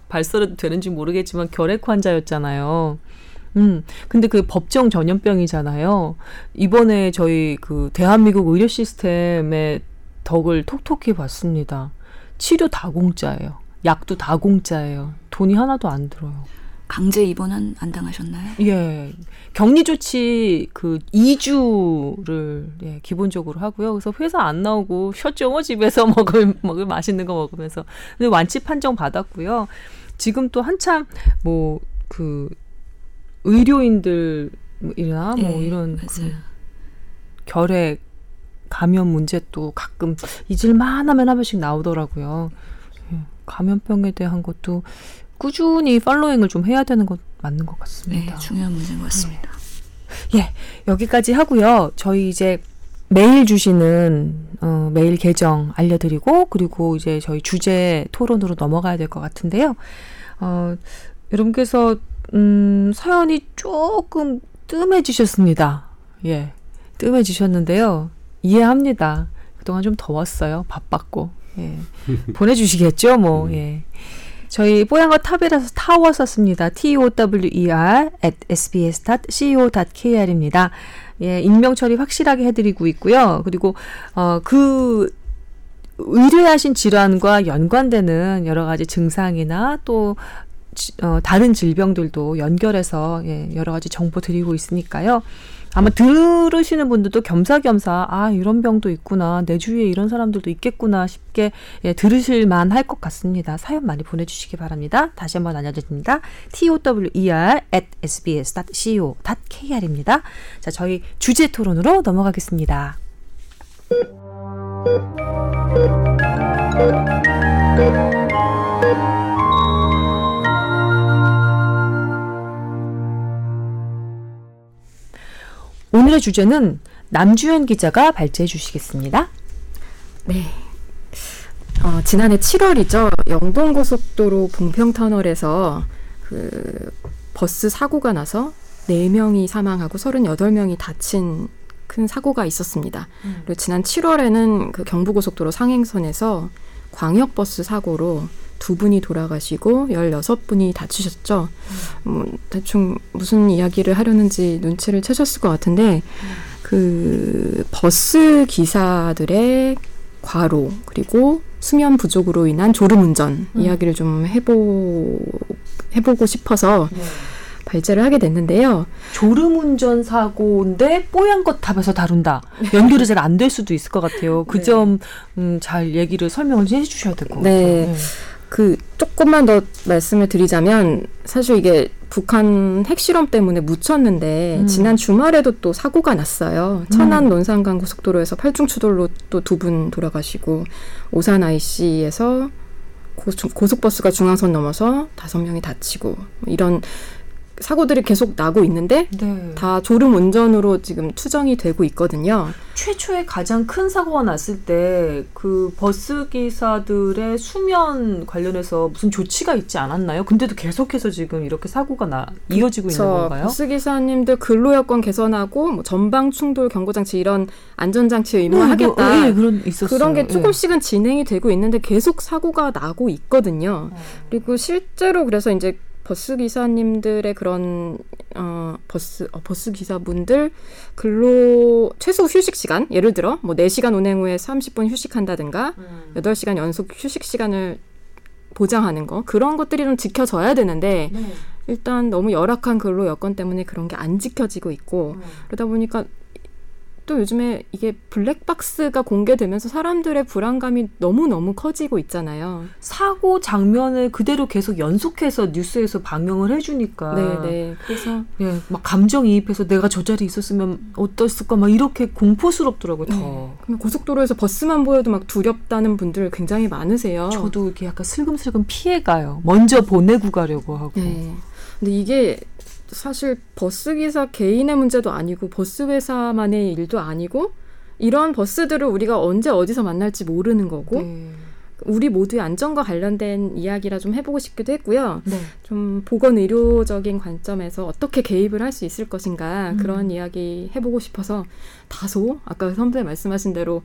발설해도 되는지 모르겠지만 결핵 환자였잖아요. 음, 근데 그 법정 전염병이잖아요. 이번에 저희 그 대한민국 의료 시스템의 덕을 톡톡히 봤습니다. 치료 다 공짜예요. 약도 다 공짜예요. 돈이 하나도 안 들어요. 강제 입원은 안 당하셨나요? 예. 격리 조치 그 이 주를 예, 기본적으로 하고요. 그래서 회사 안 나오고 쉬었죠. 집에서 먹을, 먹을 맛있는 거 먹으면서. 근데 완치 판정 받았고요. 지금 또 한참 뭐 그 의료인들이나 뭐 예, 이런 그 결핵 감염 문제 또 가끔 잊을만 하면 한 번씩 나오더라고요. 감염병에 대한 것도 꾸준히 팔로잉을 좀 해야 되는 것 맞는 것 같습니다. 네, 중요한 문제인 것 같습니다. 네. 예, 여기까지 하고요. 저희 이제 메일 주시는 어, 메일 계정 알려드리고 그리고 이제 저희 주제 토론으로 넘어가야 될 것 같은데요. 어, 여러분께서 음, 사연이 조금 뜸해지셨습니다. 예, 뜸해지셨는데요. 이해합니다. 그동안 좀 더웠어요. 바빴고. 예. 보내주시겠죠, 뭐. 음. 예. 저희 뽀얀거 탑이라서 타워 썼습니다. tower at 에스비에스 닷 씨오 닷 케이알입니다. 예, 익명 처리 확실하게 해드리고 있고요. 그리고 어, 그 의뢰하신 질환과 연관되는 여러 가지 증상이나 또 어, 다른 질병들도 연결해서 예, 여러 가지 정보 드리고 있으니까요. 아마 들으시는 분들도 겸사겸사 아 이런 병도 있구나 내 주위에 이런 사람들도 있겠구나 쉽게 예, 들으실만 할 것 같습니다. 사연 많이 보내주시기 바랍니다. 다시 한번 알려드립니다. tower at 에스비에스 닷 씨오 닷 케이알입니다. 자, 저희 주제 토론으로 넘어가겠습니다. 오늘의 주제는 남주현 기자가 발제해 주시겠습니다. 네. 어, 지난해 칠월이죠. 영동고속도로 봉평터널에서 그 버스 사고가 나서 네 명이 사망하고 서른여덟 명이 다친 큰 사고가 있었습니다. 음. 그리고 지난 칠월에는 그 경부고속도로 상행선에서 광역버스 사고로 두 분이 돌아가시고 열여섯 분이 다치셨죠. 음. 뭐 대충 무슨 이야기를 하려는지 눈치를 채셨을 것 같은데 음. 그 버스 기사들의 과로 그리고 수면 부족으로 인한 졸음운전 음. 이야기를 좀 해보, 해보고 싶어서 네. 발제를 하게 됐는데요. 졸음운전 사고인데 뽀얀거탑에서 다룬다. 연결이 잘 안 될 수도 있을 것 같아요. 그 점 잘 네. 음, 얘기를 설명을 해주셔야 될 것 같아요. 네. 네. 그 조금만 더 말씀을 드리자면 사실 이게 북한 핵실험 때문에 묻혔는데 음. 지난 주말에도 또 사고가 났어요. 음. 천안 논산간 고속도로에서 팔중추돌로 또 두 분 돌아가시고 오산 아이씨에서 고, 고속버스가 중앙선 넘어서 다섯 명이 다치고 이런 사고들이 계속 나고 있는데 네. 다 졸음운전으로 지금 추정이 되고 있거든요. 최초에 가장 큰 사고가 났을 때 그 버스기사들의 수면 관련해서 무슨 조치가 있지 않았나요? 근데도 계속해서 지금 이렇게 사고가 나, 이어지고 그쵸. 있는 건가요? 버스기사님들 근로여건 개선하고 뭐 전방충돌 경고장치 이런 안전장치에 의무화하겠다. 네, 네, 그런, 그런 게 조금씩은 네. 진행이 되고 있는데 계속 사고가 나고 있거든요. 어. 그리고 실제로 그래서 이제 버스 기사님들의 그런 어, 버스 어, 버스 기사분들 근로 최소 휴식 시간 예를 들어 뭐 네 시간 운행 후에 삼십 분 휴식한다든가 음. 여덟 시간 연속 휴식 시간을 보장하는 거 그런 것들이 좀 지켜져야 되는데 네. 일단 너무 열악한 근로 여건 때문에 그런 게 안 지켜지고 있고 음. 그러다 보니까 또 요즘에 이게 블랙박스가 공개되면서 사람들의 불안감이 너무너무 커지고 있잖아요. 사고 장면을 그대로 계속 연속해서 뉴스에서 방영을 해주니까. 네네. 그래서 예, 막 감정이입해서 내가 저 자리에 있었으면 어땠을까 막 이렇게 공포스럽더라고요. 네. 그럼 고속도로에서 버스만 보여도 막 두렵다는 분들 굉장히 많으세요. 저도 이렇게 약간 슬금슬금 피해가요. 먼저 보내고 가려고 하고. 네. 근데 이게 사실 버스기사 개인의 문제도 아니고 버스회사만의 일도 아니고 이런 버스들을 우리가 언제 어디서 만날지 모르는 거고 네. 우리 모두의 안전과 관련된 이야기라 좀 해보고 싶기도 했고요. 네. 좀 보건의료적인 관점에서 어떻게 개입을 할 수 있을 것인가, 음. 그런 이야기 해보고 싶어서 다소 아까 선배 말씀하신 대로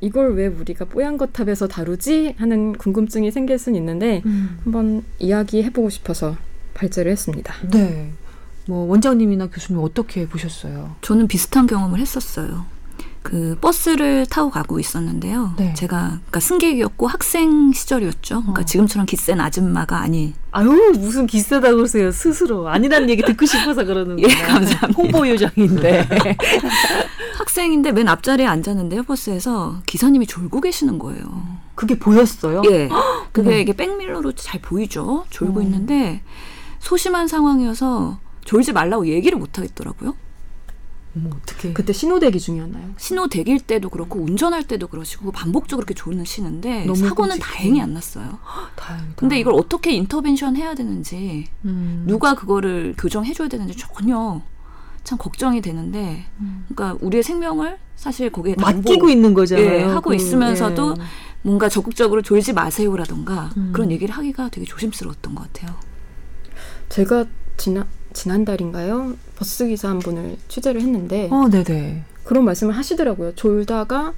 이걸 왜 우리가 뽀얀거탑에서 다루지? 하는 궁금증이 생길 수는 있는데 음. 한번 이야기해보고 싶어서 발제를 했습니다. 네. 뭐 원장님이나 교수님 어떻게 보셨어요? 저는 비슷한 경험을 했었어요. 그 버스를 타고 가고 있었는데요. 네. 제가 그러니까 승객이었고 학생 시절이었죠. 그러니까 어. 지금처럼 기센 아줌마가 아니. 아유 무슨 기세다고 그러세요. 스스로 아니라는 얘기 듣고 싶어서 그러는 거예요. 예, 감사합니다. 홍보 요정인데. 학생인데 맨 앞자리에 앉았는데요. 버스에서 기사님이 졸고 계시는 거예요. 그게 보였어요? 예. 그게 이게 백밀러로 잘 보이죠. 졸고 음. 있는데 소심한 상황이어서 졸지 말라고 얘기를 못 하겠더라고요. 뭐 어떻게? 그때 신호대기 중이었나요? 신호대기일 때도 그렇고 운전할 때도 그러시고 반복적으로 그렇게 졸으시는데 사고는 끔찍해. 다행히 안 났어요. 다행이다. 근데 이걸 어떻게 인터벤션 해야 되는지 음. 누가 그거를 교정해줘야 되는지 전혀 참 걱정이 되는데 음. 그러니까 우리의 생명을 사실 거기에 맡기고 담보, 있는 거잖아요. 예, 하고 그, 있으면서도 예. 뭔가 적극적으로 졸지 마세요라던가 음. 그런 얘기를 하기가 되게 조심스러웠던 것 같아요. 제가 지난 지난달인가요? 버스기사 한 분을 취재를 했는데 어, 네네. 그런 말씀을 하시더라고요. 졸다가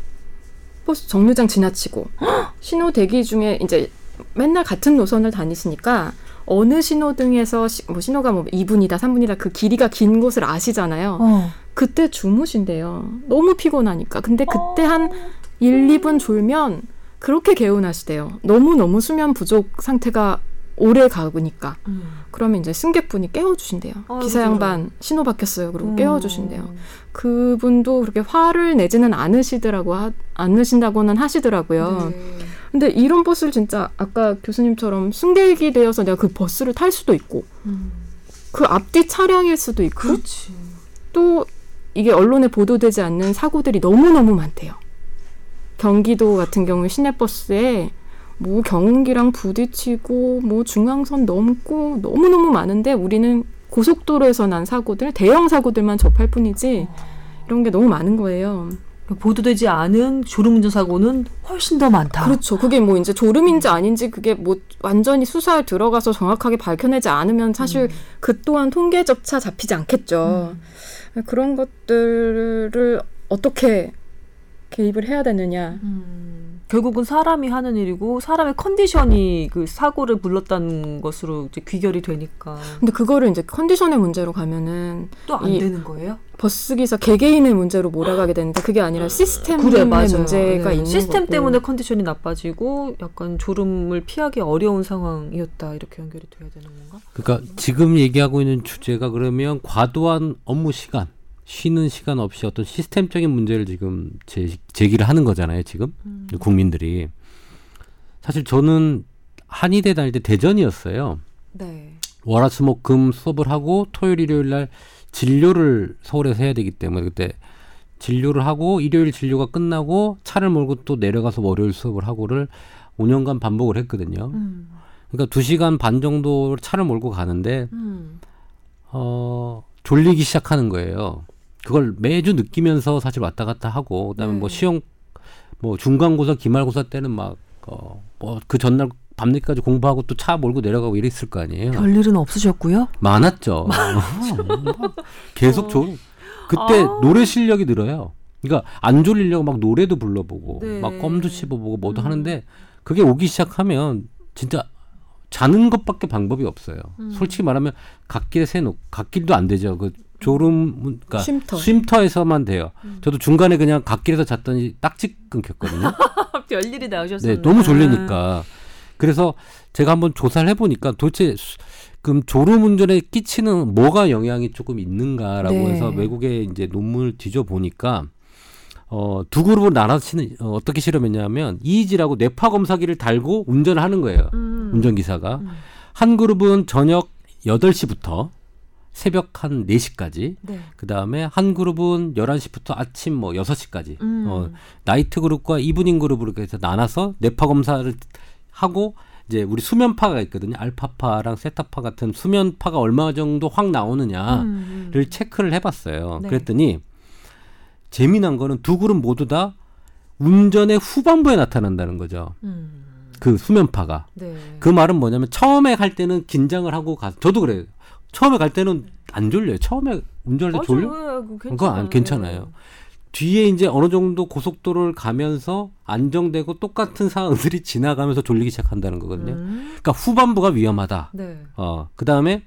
버스 정류장 지나치고 헉! 신호 대기 중에 이제 맨날 같은 노선을 다니시니까 어느 신호등에서 시, 뭐 신호가 뭐 이 분이다 삼 분이다 그 길이가 긴 곳을 아시잖아요. 어. 그때 주무신대요. 너무 피곤하니까. 근데 그때 어. 한 일, 이 분 졸면 그렇게 개운하시대요. 너무너무 수면 부족 상태가 오래 가보니까 음. 그러면 이제 승객분이 깨워주신대요. 아, 기사 그렇죠. 양반 신호 바뀌었어요. 그리고 음. 깨워주신대요. 그분도 그렇게 화를 내지는 않으시더라고 하, 않으신다고는 하시더라고요. 네. 근데 이런 버스를 진짜 아까 교수님처럼 승객이 되어서 내가 그 버스를 탈 수도 있고 음. 그 앞뒤 차량일 수도 있고 그렇지. 또 이게 언론에 보도되지 않는 사고들이 너무너무 많대요. 경기도 같은 경우에 시내버스에 뭐 경운기랑 부딪히고 뭐 중앙선 넘고 너무너무 많은데 우리는 고속도로에서 난 사고들, 대형 사고들만 접할 뿐이지 이런 게 너무 많은 거예요. 보도되지 않은 졸음운전 사고는 훨씬 더 많다. 그렇죠. 그게 뭐 이제 졸음인지 아닌지 그게 뭐 완전히 수사에 들어가서 정확하게 밝혀내지 않으면 사실 음. 그 또한 통계조차 잡히지 않겠죠. 음. 그런 것들을 어떻게 개입을 해야 되느냐. 음. 결국은 사람이 하는 일이고 사람의 컨디션이 그 사고를 불렀다는 것으로 이제 귀결이 되니까. 근데 그거를 이제 컨디션의 문제로 가면은 또 안 되는 거예요? 버스기사 개개인의 문제로 몰아가게 되는데 그게 아니라 시스템 그래, 때문에 문제가 네. 있는 시스템 거고. 때문에 컨디션이 나빠지고 약간 졸음을 피하기 어려운 상황이었다. 이렇게 연결이 돼야 되는 건가? 그러니까 지금 얘기하고 있는 주제가 그러면 과도한 업무 시간, 쉬는 시간 없이 어떤 시스템적인 문제를 지금 제, 제기를 하는 거잖아요. 지금 음. 국민들이. 사실 저는 한의대 다닐 때 대전이었어요. 네. 월화수목금 수업을 하고 토요일 일요일 날 진료를 서울에서 해야 되기 때문에 그때 진료를 하고 일요일 진료가 끝나고 차를 몰고 또 내려가서 월요일 수업을 하고를 오 년간 반복을 했거든요. 음. 그러니까 두 시간 반 정도 차를 몰고 가는데 음. 어, 졸리기 시작하는 거예요. 그걸 매주 느끼면서 사실 왔다 갔다 하고, 그 다음에 네. 뭐 시험, 뭐 중간고사, 기말고사 때는 막, 어, 뭐 그 전날 밤늦게까지 공부하고 또 차 몰고 내려가고 이랬을 거 아니에요? 별일은 없으셨고요? 많았죠. 계속 졸, 어. 그때 아. 노래 실력이 늘어요. 그러니까 안 졸리려고 막 노래도 불러보고, 네. 막 껌도 씹어보고 뭐도 음. 하는데, 그게 오기 시작하면 진짜 자는 것밖에 방법이 없어요. 음. 솔직히 말하면 갓길에 세놓, 갓길도 안 되죠. 그 졸음, 그러니까 쉼터. 쉼터에서만 돼요. 음. 저도 중간에 그냥 갓길에서 잤더니 딱지 끊겼거든요. 별일이 나오셨어요. 네, 너무 졸리니까. 그래서 제가 한번 조사를 해보니까 도대체 그럼 졸음 운전에 끼치는 뭐가 영향이 조금 있는가라고 네. 해서 외국에 이제 논문을 뒤져 보니까 어, 두 그룹을 나눠서 어, 어떻게 실험했냐면 이이지라고 뇌파 검사기를 달고 운전을 하는 거예요. 음. 운전기사가. 음. 한 그룹은 저녁 여덟 시부터 새벽 한 네 시까지 네. 그 다음에 한 그룹은 열한 시부터 아침 뭐 여섯 시까지 음. 어, 나이트 그룹과 이브닝 그룹으로 해서 나눠서 뇌파 검사를 하고 이제 우리 수면파가 있거든요. 알파파랑 세타파 같은 수면파가 얼마 정도 확 나오느냐를 음. 체크를 해봤어요. 네. 그랬더니 재미난 거는 두 그룹 모두 다 운전의 후반부에 나타난다는 거죠. 음. 그 수면파가. 네. 그 말은 뭐냐면 처음에 갈 때는 긴장을 하고 가. 저도 그래요. 처음에 갈 때는 안 졸려요. 처음에 운전할 때 맞아요. 졸려? 그건 안 괜찮아요. 뒤에 이제 어느 정도 고속도로를 가면서 안정되고 똑같은 상황들이 지나가면서 졸리기 시작한다는 거거든요. 음. 그러니까 후반부가 위험하다. 네. 어, 그다음에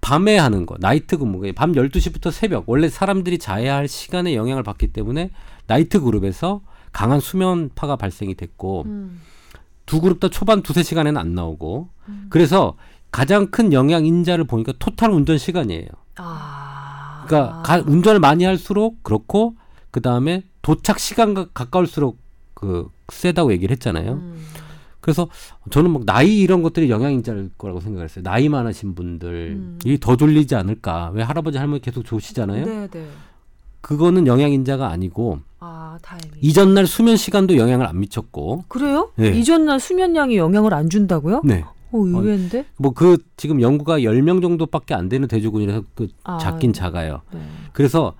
밤에 하는 거, 나이트 근무가 밤 열두 시부터 새벽, 원래 사람들이 자야 할 시간에 영향을 받기 때문에 나이트 그룹에서 강한 수면파가 발생이 됐고 음. 두 그룹 다 초반 두세 시간에는 안 나오고 음. 그래서 가장 큰 영향 인자를 보니까 토탈 운전 시간이에요. 아. 그러니까 가, 운전을 많이 할수록 그렇고 그 다음에 도착 시간과 가까울수록 그 세다고 얘기를 했잖아요. 음. 그래서 저는 막 나이 이런 것들이 영향인자일 거라고 생각했어요. 나이 많으신 분들이 음. 더 졸리지 않을까. 왜 할아버지 할머니 계속 좋으시잖아요. 네, 네. 그거는 영향인자가 아니고 아, 이전 날 수면 시간도 영향을 안 미쳤고. 그래요? 네. 이전 날 수면량이 영향을 안 준다고요? 네. 오, 의외인데? 뭐 그 지금 연구가 열 명 정도밖에 안 되는 대주군이라서 그 아, 작긴 작아요. 네. 그래서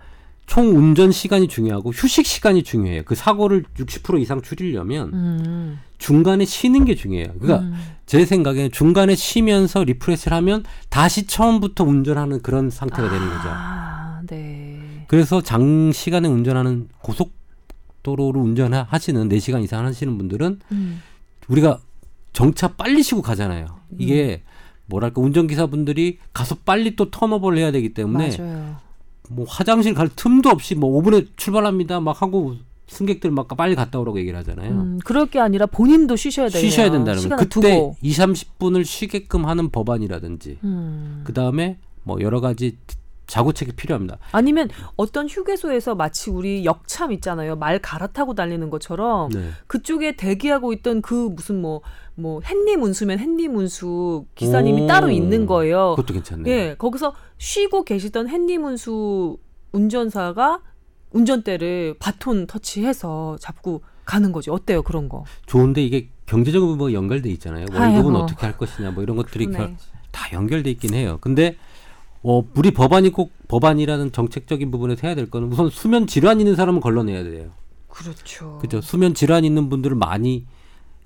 총 운전 시간이 중요하고 휴식 시간이 중요해요. 그 사고를 육십 퍼센트 이상 줄이려면 음. 중간에 쉬는 게 중요해요. 그러니까 음. 제 생각에는 중간에 쉬면서 리프레시를 하면 다시 처음부터 운전하는 그런 상태가 아, 되는 거죠. 네. 그래서 장시간에 운전하는 고속도로로 운전하시는 네 시간 이상 하시는 분들은 음. 우리가 정차 빨리 쉬고 가잖아요. 이게 뭐랄까 운전기사분들이 가서 빨리 또 턴오버를 해야 되기 때문에 맞아요. 뭐 화장실 갈 틈도 없이 뭐 오 분에 출발합니다 막 하고 승객들 막 빨리 갔다 오라고 얘기를 하잖아요. 음, 그럴 게 아니라 본인도 쉬셔야 돼요. 쉬셔야 된다는 거예요. 그때 두고. 이삼십 분을 쉬게끔 하는 법안이라든지 음. 그다음에 뭐 여러 가지 자구책이 필요합니다. 아니면 어떤 휴게소에서 마치 우리 역참 있잖아요. 말 갈아타고 달리는 것처럼 네. 그쪽에 대기하고 있던 그 무슨 뭐, 뭐 햇님 운수면 햇님 운수 기사님이 오, 따로 있는 거예요. 그것도 괜찮네요. 예, 거기서 쉬고 계시던 햇님 운수 운전사가 운전대를 바톤 터치해서 잡고 가는 거죠. 어때요 그런 거? 좋은데 이게 경제적인 부분과 연결돼 있잖아요. 월급은 아, 어. 어떻게 할 것이냐 뭐 이런 것들이 결, 다 연결돼 있긴 해요. 근데 어, 우리 법안이 꼭 법안이라는 정책적인 부분에서 해야 될 거는 우선 수면 질환 있는 사람은 걸러내야 돼요. 그렇죠. 그죠. 수면 질환 있는 분들을 많이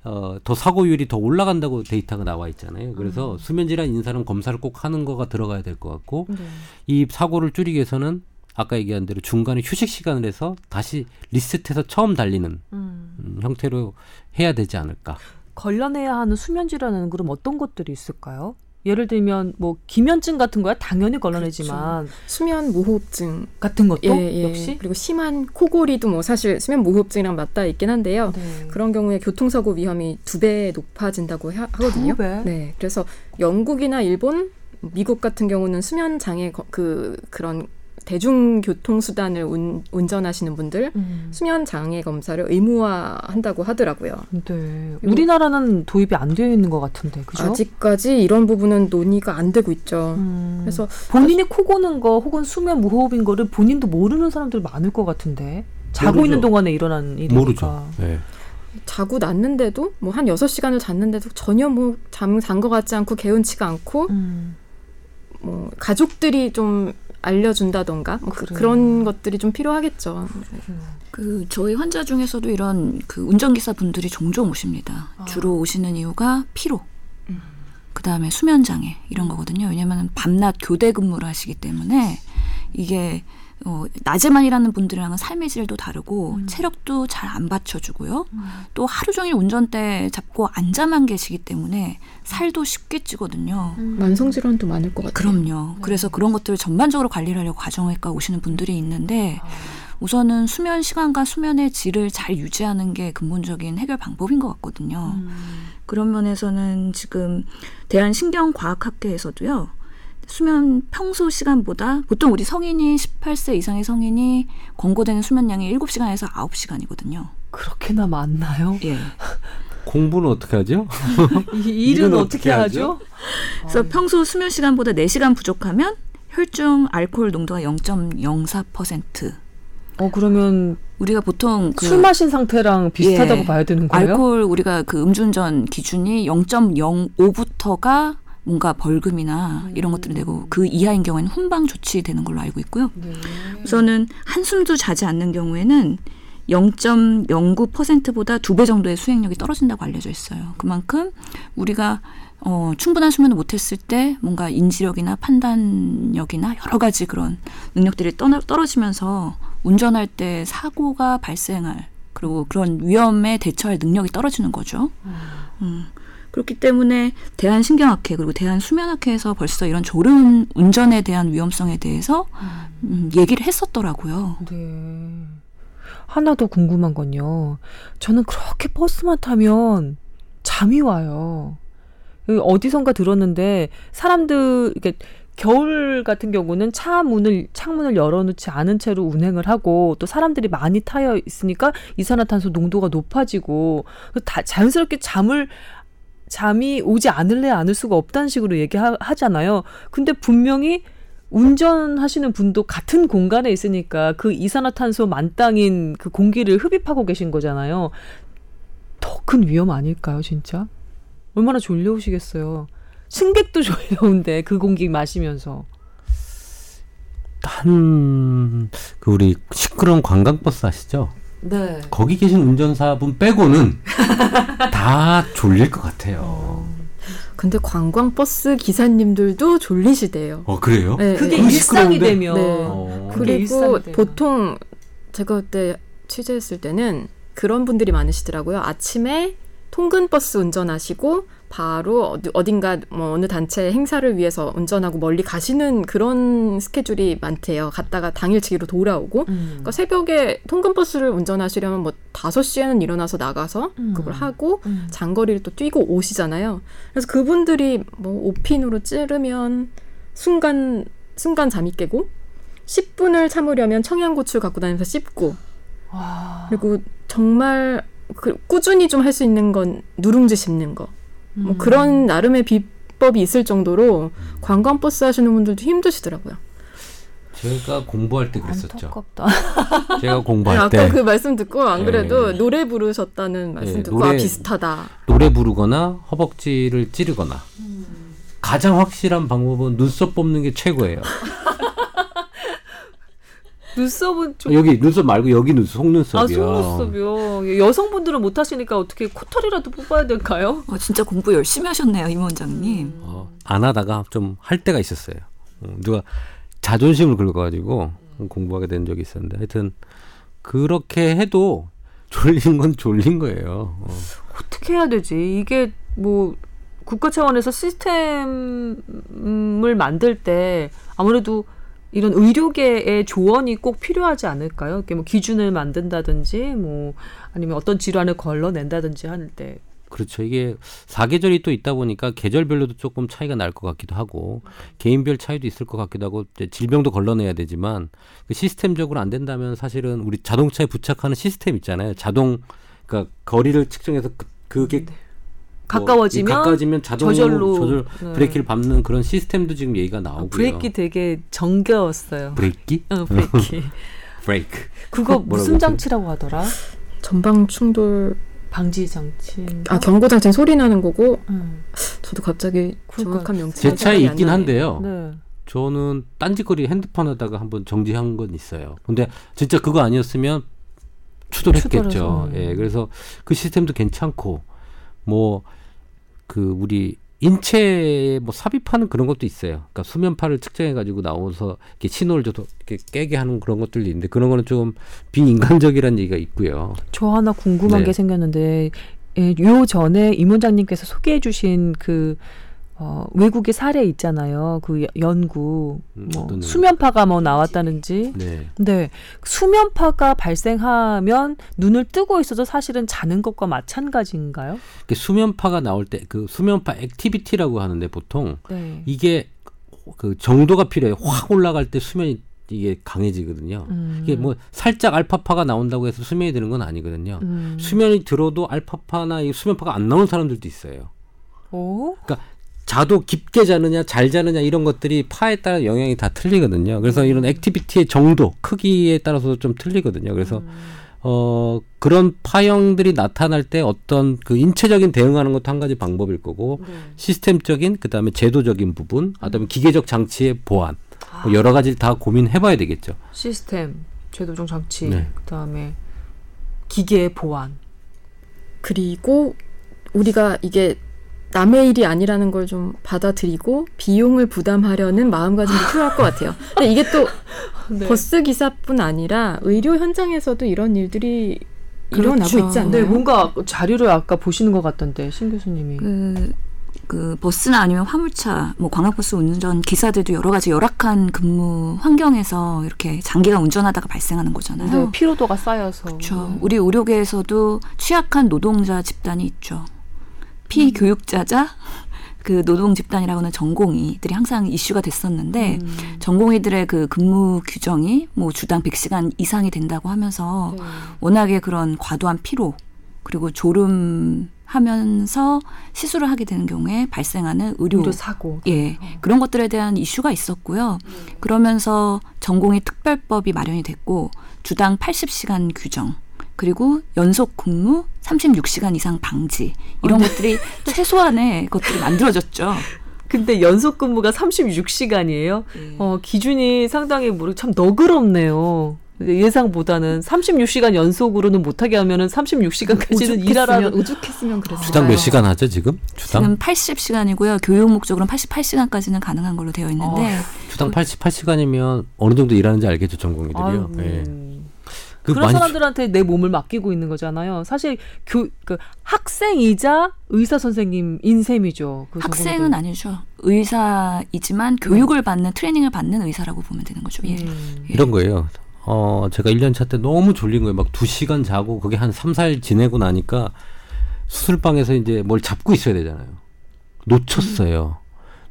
어, 더 사고율이 더 올라간다고 데이터가 나와 있잖아요. 그래서 음. 수면 질환 있는 사람 검사를 꼭 하는 거가 들어가야 될 것 같고 네. 이 사고를 줄이기 위해서는 아까 얘기한 대로 중간에 휴식 시간을 해서 다시 리셋해서 처음 달리는 음. 음, 형태로 해야 되지 않을까. 걸러내야 하는 수면 질환은 그럼 어떤 것들이 있을까요? 예를 들면 뭐 기면증 같은 거야 당연히 걸러내지만 그렇죠. 수면 무호흡증 같은 것도 예, 예. 역시 그리고 심한 코골이도 뭐 사실 수면 무호흡증이랑 맞닿아 있긴 한데요. 네. 그런 경우에 교통사고 위험이 두 배 높아진다고 하, 하거든요. 두 배? 네, 그래서 영국이나 일본, 미국 같은 경우는 수면 장애 그 그런 대중교통수단을 운, 운전하시는 분들 음. 수면장애 검사를 의무화한다고 하더라고요. 네. 우리나라는 도입이 안 되어 있는 것 같은데, 그죠? 아직까지 이런 부분은 논의가 안 되고 있죠. 음. 그래서 본인이 코 고는 거 혹은 수면 무호흡인 거를 본인도 모르는 사람들 많을 것 같은데 자고 모르죠. 있는 동안에 일어난 일이니까. 모르죠. 네. 자고 났는데도 뭐 한 여섯 시간을 잤는데도 전혀 뭐 잠 잔 것 같지 않고 개운치가 않고 음. 뭐 가족들이 좀 알려준다던가 뭐 그래. 그런 것들이 좀 필요하겠죠. 그래. 그 저희 환자 중에서도 이런 그 운전기사 분들이 종종 오십니다. 아. 주로 오시는 이유가 피로, 음. 그 다음에 수면장애 이런 거거든요. 왜냐하면 밤낮 교대 근무를 하시기 때문에 이게 어, 낮에만 일하는 분들이랑은 삶의 질도 다르고 음. 체력도 잘 안 받쳐주고요. 음. 또 하루 종일 운전대 잡고 앉아만 계시기 때문에 살도 쉽게 찌거든요. 음. 만성질환도 많을 것 같아요. 그럼요. 네. 그래서 그런 것들을 전반적으로 관리를 하려고 가정의과 오시는 분들이 있는데 아. 우선은 수면 시간과 수면의 질을 잘 유지하는 게 근본적인 해결 방법인 것 같거든요. 음. 그런 면에서는 지금 대한신경과학학회에서도요. 수면 평소 시간보다 보통 우리 성인이 열여덟 세 이상의 성인이 권고되는 수면량이 일곱 시간에서 아홉 시간이거든요. 그렇게나 많나요? 예. 공부는 어떻게 하죠? 일은 어떻게 하죠? 하죠? 그래서 어이. 평소 수면 시간보다 네 시간 부족하면 혈중 알코올 농도가 영 점 영사 퍼센트. 어 그러면 우리가 보통 그 술 마신 상태랑 비슷하다고 예, 봐야 되는 거예요? 알코올 우리가 그 음주운전 기준이 영 점 영오부터가 뭔가 벌금이나 음. 이런 것들을 내고 그 이하인 경우에는 훈방 조치되는 걸로 알고 있고요. 네. 우선은 한숨도 자지 않는 경우에는 영 점 영구 퍼센트보다 두 배 정도의 수행력이 떨어진다고 알려져 있어요. 그만큼 우리가 어, 충분한 수면을 못했을 때 뭔가 인지력이나 판단력이나 여러 가지 그런 능력들이 떠나, 떨어지면서 운전할 때 사고가 발생할, 그리고 그런 위험에 대처할 능력이 떨어지는 거죠. 음. 음. 그렇기 때문에 대한신경학회 그리고 대한수면학회에서 벌써 이런 졸음 운전에 대한 위험성에 대해서 음. 음, 얘기를 했었더라고요. 네. 하나 더 궁금한 건요. 저는 그렇게 버스만 타면 잠이 와요. 어디선가 들었는데 사람들 이렇게 겨울 같은 경우는 차 문을 창문을 열어놓지 않은 채로 운행을 하고 또 사람들이 많이 타여 있으니까 이산화탄소 농도가 높아지고 다 자연스럽게 잠을 잠이 오지 않을래 않을 수가 없다는 식으로 얘기하잖아요. 근데 분명히 운전하시는 분도 같은 공간에 있으니까 그 이산화탄소 만땅인 그 공기를 흡입하고 계신 거잖아요. 더 큰 위험 아닐까요, 진짜? 얼마나 졸려오시겠어요. 승객도 졸려온데 그 공기 마시면서. 한 그 우리 시끄러운 관광버스 아시죠? 네. 거기 계신 운전사분 빼고는 다 졸릴 것 같아요. 근데 관광버스 기사님들도 졸리시대요. 어 그래요? 네, 그게 네. 일상이 되면. 네. 어. 그리고 보통 제가 그때 취재했을 때는 그런 분들이 많으시더라고요. 아침에 통근버스 운전하시고 바로 어디, 어딘가 뭐 어느 단체 행사를 위해서 운전하고 멀리 가시는 그런 스케줄이 많대요. 갔다가 당일치기로 돌아오고. 음. 그러니까 새벽에 통근버스를 운전하시려면 뭐 다섯 시에는 일어나서 나가서 음. 그걸 하고 음. 장거리를 또 뛰고 오시잖아요. 그래서 그분들이 뭐 오핀으로 찌르면 순간 순간 잠이 깨고, 십 분을 참으려면 청양고추 갖고 다니면서 씹고. 와. 그리고 정말 그 꾸준히 좀 할 수 있는 건 누룽지 씹는 거. 뭐 음. 그런 나름의 비법이 있을 정도로 관광버스 하시는 분들도 힘드시더라고요. 제가 공부할 때 그랬었죠. 안타깝다. 제가 공부할 아까 때. 아까 그 말씀 듣고 안 그래도 네. 노래 부르셨다는 말씀 네. 듣고 노래, 아 비슷하다. 노래 부르거나 허벅지를 찌르거나. 음. 가장 확실한 방법은 눈썹 뽑는 게 최고예요. 눈썹은 좀 여기 눈썹 말고 여기 눈썹, 속눈썹이요. 아, 속눈썹이요. 여성분들은 못 하시니까 어떻게 코털이라도 뽑아야 될까요? 아, 진짜 공부 열심히 하셨네요, 임 원장님. 음. 어, 안 하다가 좀 할 때가 있었어요. 누가 자존심을 긁어가지고 공부하게 된 적이 있었는데, 하여튼 그렇게 해도 졸린 건 졸린 거예요. 어. 어떻게 해야 되지? 이게 뭐 국가 차원에서 시스템을 만들 때 아무래도 이런 의료계의 조언이 꼭 필요하지 않을까요? 이렇게 뭐 기준을 만든다든지, 뭐 아니면 어떤 질환을 걸러낸다든지 할 때. 그렇죠. 이게 사계절이 또 있다 보니까 계절별로도 조금 차이가 날 것 같기도 하고, 개인별 차이도 있을 것 같기도 하고, 이제 질병도 걸러내야 되지만 그 시스템적으로 안 된다면 사실은 우리 자동차에 부착하는 시스템 있잖아요. 자동, 그러니까 거리를 측정해서 그, 그게. 네. 뭐 가까워지면, 가까워지면 자동으로 저절로 저절 네. 브레이크를 밟는 그런 시스템도 지금 얘기가 나오고요. 아, 브레이크 되게 정겨웠어요. 브레이크? 어, 브레이크. 브레이크. 그거 무슨 장치라고 하더라? 전방 충돌 방지 장치. 아, 경고 장치 소리 나는 거고. 음. 저도 갑자기 그러니까 정확한 명칭이 제 차에 있긴 한데요. 네. 저는 딴짓거리 핸드폰 하다가 한번 정지한 건 있어요. 근데 진짜 그거 아니었으면 추돌했겠죠. 추돌해서. 예. 그래서 그 시스템도 괜찮고 뭐 그 우리 인체에 뭐 삽입하는 그런 것도 있어요. 그러니까 수면파를 측정해 가지고 나와서 이렇게 신호를 줘서 이렇게 깨게 하는 그런 것들도 있는데 그런 거는 좀 비인간적이라는 얘기가 있고요. 저 하나 궁금한 네. 게 생겼는데 예, 요 전에 임 원장님께서 소개해 주신 그 어, 외국의 사례 있잖아요. 그 연구 뭐 음, 수면파가 뭐 나왔다는지. 네. 네. 수면파가 발생하면 눈을 뜨고 있어도 사실은 자는 것과 마찬가지인가요? 그 수면파가 나올 때 그 수면파 액티비티라고 하는데 보통 네. 이게 그 정도가 필요해요. 확 올라갈 때 수면이 이게 강해지거든요. 음. 이게 뭐 살짝 알파파가 나온다고 해서 수면이 드는 건 아니거든요. 음. 수면이 들어도 알파파나 이 수면파가 안 나오는 사람들도 있어요. 오? 그러니까 자도 깊게 자느냐 잘 자느냐 이런 것들이 파에 따라 영향이 다 틀리거든요. 그래서 이런 액티비티의 정도, 크기에 따라서도 좀 틀리거든요. 그래서 음. 어, 그런 파형들이 나타날 때 어떤 그 인체적인 대응하는 것도 한 가지 방법일 거고 음. 시스템적인, 그 다음에 제도적인 부분, 그다음에 기계적 장치의 보완 아. 뭐 여러 가지를 다 고민해봐야 되겠죠. 시스템, 제도적 장치, 네. 그 다음에 기계의 보안. 그리고 우리가 이게 남의 일이 아니라는 걸 좀 받아들이고 비용을 부담하려는 마음가짐도 필요할 것 같아요. 근데 이게 또 네. 버스 기사뿐 아니라 의료 현장에서도 이런 일들이 그렇죠. 일어나고 있지 않나요? 네, 뭔가 자료를 아까 보시는 것 같던데 신 교수님이. 그, 그 버스나 아니면 화물차, 뭐 광역버스 운전 기사들도 여러 가지 열악한 근무 환경에서 이렇게 장기간 운전하다가 발생하는 거잖아요. 네, 피로도가 쌓여서. 그렇죠. 네. 우리 의료계에서도 취약한 노동자 집단이 있죠. 피교육자자 그 노동 집단이라고는 전공의들이 항상 이슈가 됐었는데 음. 전공의들의 그 근무 규정이 뭐 주당 백 시간 이상이 된다고 하면서 네. 워낙에 그런 과도한 피로 그리고 졸음하면서 시술을 하게 되는 경우에 발생하는 의료, 의료 사고 예 어. 그런 것들에 대한 이슈가 있었고요. 음. 그러면서 전공의 특별법이 마련이 됐고 주당 팔십 시간 규정 그리고 연속 근무 삼십육 시간 이상 방지 이런 어, 네. 것들이 최소한의 것들이 만들어졌죠. 근데 연속 근무가 삼십육 시간이에요? 네. 어, 기준이 상당히 모르 참 너그럽네요. 예상보다는 삼십육 시간 연속으로는 못하게 하면은 삼십육 시간까지는 일하라는 오죽했으면 그랬어요. 주당 몇 시간 하죠 지금? 주당? 지금 팔십 시간이고요. 교육 목적으로는 팔십팔 시간까지는 가능한 걸로 되어 있는데 어, 주당 팔십팔 시간이면 어느 정도 일하는지 알겠죠 전공의들이요. 아유, 네. 그 그런 사람들한테 내 몸을 맡기고 있는 거잖아요. 사실 교, 그 학생이자 의사 선생님인 셈이죠. 그 학생은 정도는. 아니죠. 의사이지만 교육을 음. 받는 트레이닝을 받는 의사라고 보면 되는 거죠. 예. 음. 예. 이런 거예요. 어, 제가 일 년 차 때 너무 졸린 거예요. 막 두 시간 자고 그게 한 삼, 사일 지내고 나니까 수술방에서 이제 뭘 잡고 있어야 되잖아요. 놓쳤어요. 음.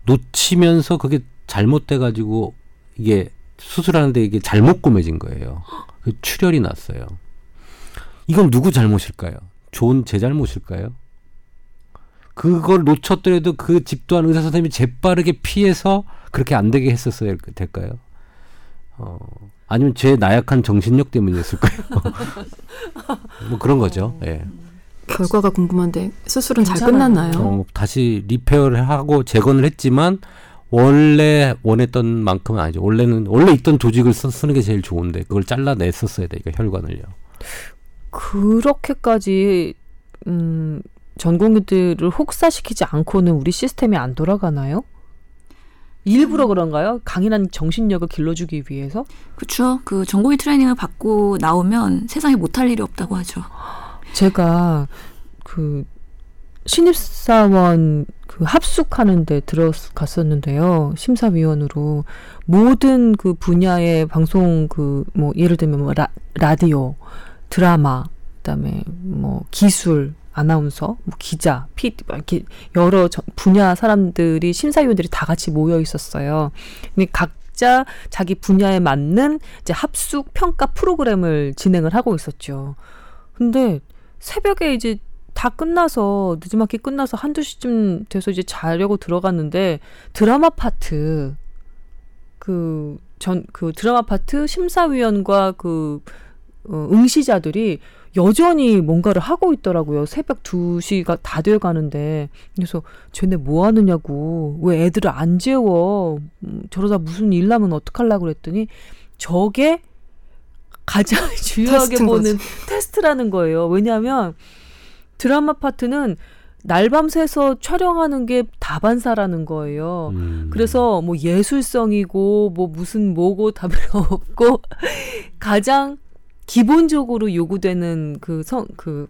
놓치면서 그게 잘못돼가지고 이게 수술하는데 이게 잘못 꾸며진 거예요. 출혈이 났어요. 이건 누구 잘못일까요? 좋은 제 잘못일까요? 그걸 놓쳤더라도 그 집도한 의사 선생님이 재빠르게 피해서 그렇게 안 되게 했었어야 될까요? 어, 아니면 제 나약한 정신력 때문이었을까요? 뭐 그런 거죠. 예. 결과가 궁금한데 수술은 괜찮아요. 잘 끝났나요? 어, 다시 리페어를 하고 재건을 했지만 원래 원했던 만큼은 아니죠. 원래는 원래 있던 조직을 쓰, 쓰는 게 제일 좋은데 그걸 잘라냈었어야 되니까 혈관을요. 그렇게까지 음, 전공의들을 혹사시키지 않고는 우리 시스템이 안 돌아가나요? 일부러 그런가요? 강인한 정신력을 길러주기 위해서? 그렇죠. 그 전공의 트레이닝을 받고 나오면 세상에 못할 일이 없다고 하죠. 제가 그 신입사원 그 합숙하는 데 들어갔었는데요. 심사위원으로 모든 그 분야의 방송 그 뭐 예를 들면 뭐 라, 라디오, 드라마, 그다음에 뭐 기술, 아나운서, 뭐 기자, 피디 이렇게 여러 저, 분야 사람들이 심사위원들이 다 같이 모여 있었어요. 근데 각자 자기 분야에 맞는 이제 합숙 평가 프로그램을 진행을 하고 있었죠. 근데 새벽에 이제 다 끝나서 늦지막히 끝나서 한두 시쯤 돼서 이제 자려고 들어갔는데 드라마 파트 그 전 그 드라마 파트 심사위원과 그 어, 응시자들이 여전히 뭔가를 하고 있더라고요. 새벽 두 시가 다 되어 가는데 그래서 쟤네 뭐 하느냐고 왜 애들을 안 재워 음, 저러다 무슨 일 나면 어떡하려고 그랬더니 저게 가장 중요하게 보는 테스트라는 거예요. 왜냐하면 드라마 파트는 날밤새서 촬영하는 게 다반사라는 거예요. 음. 그래서 뭐 예술성이고 뭐 무슨 뭐고 다 필요 없고 가장 기본적으로 요구되는 그 성, 그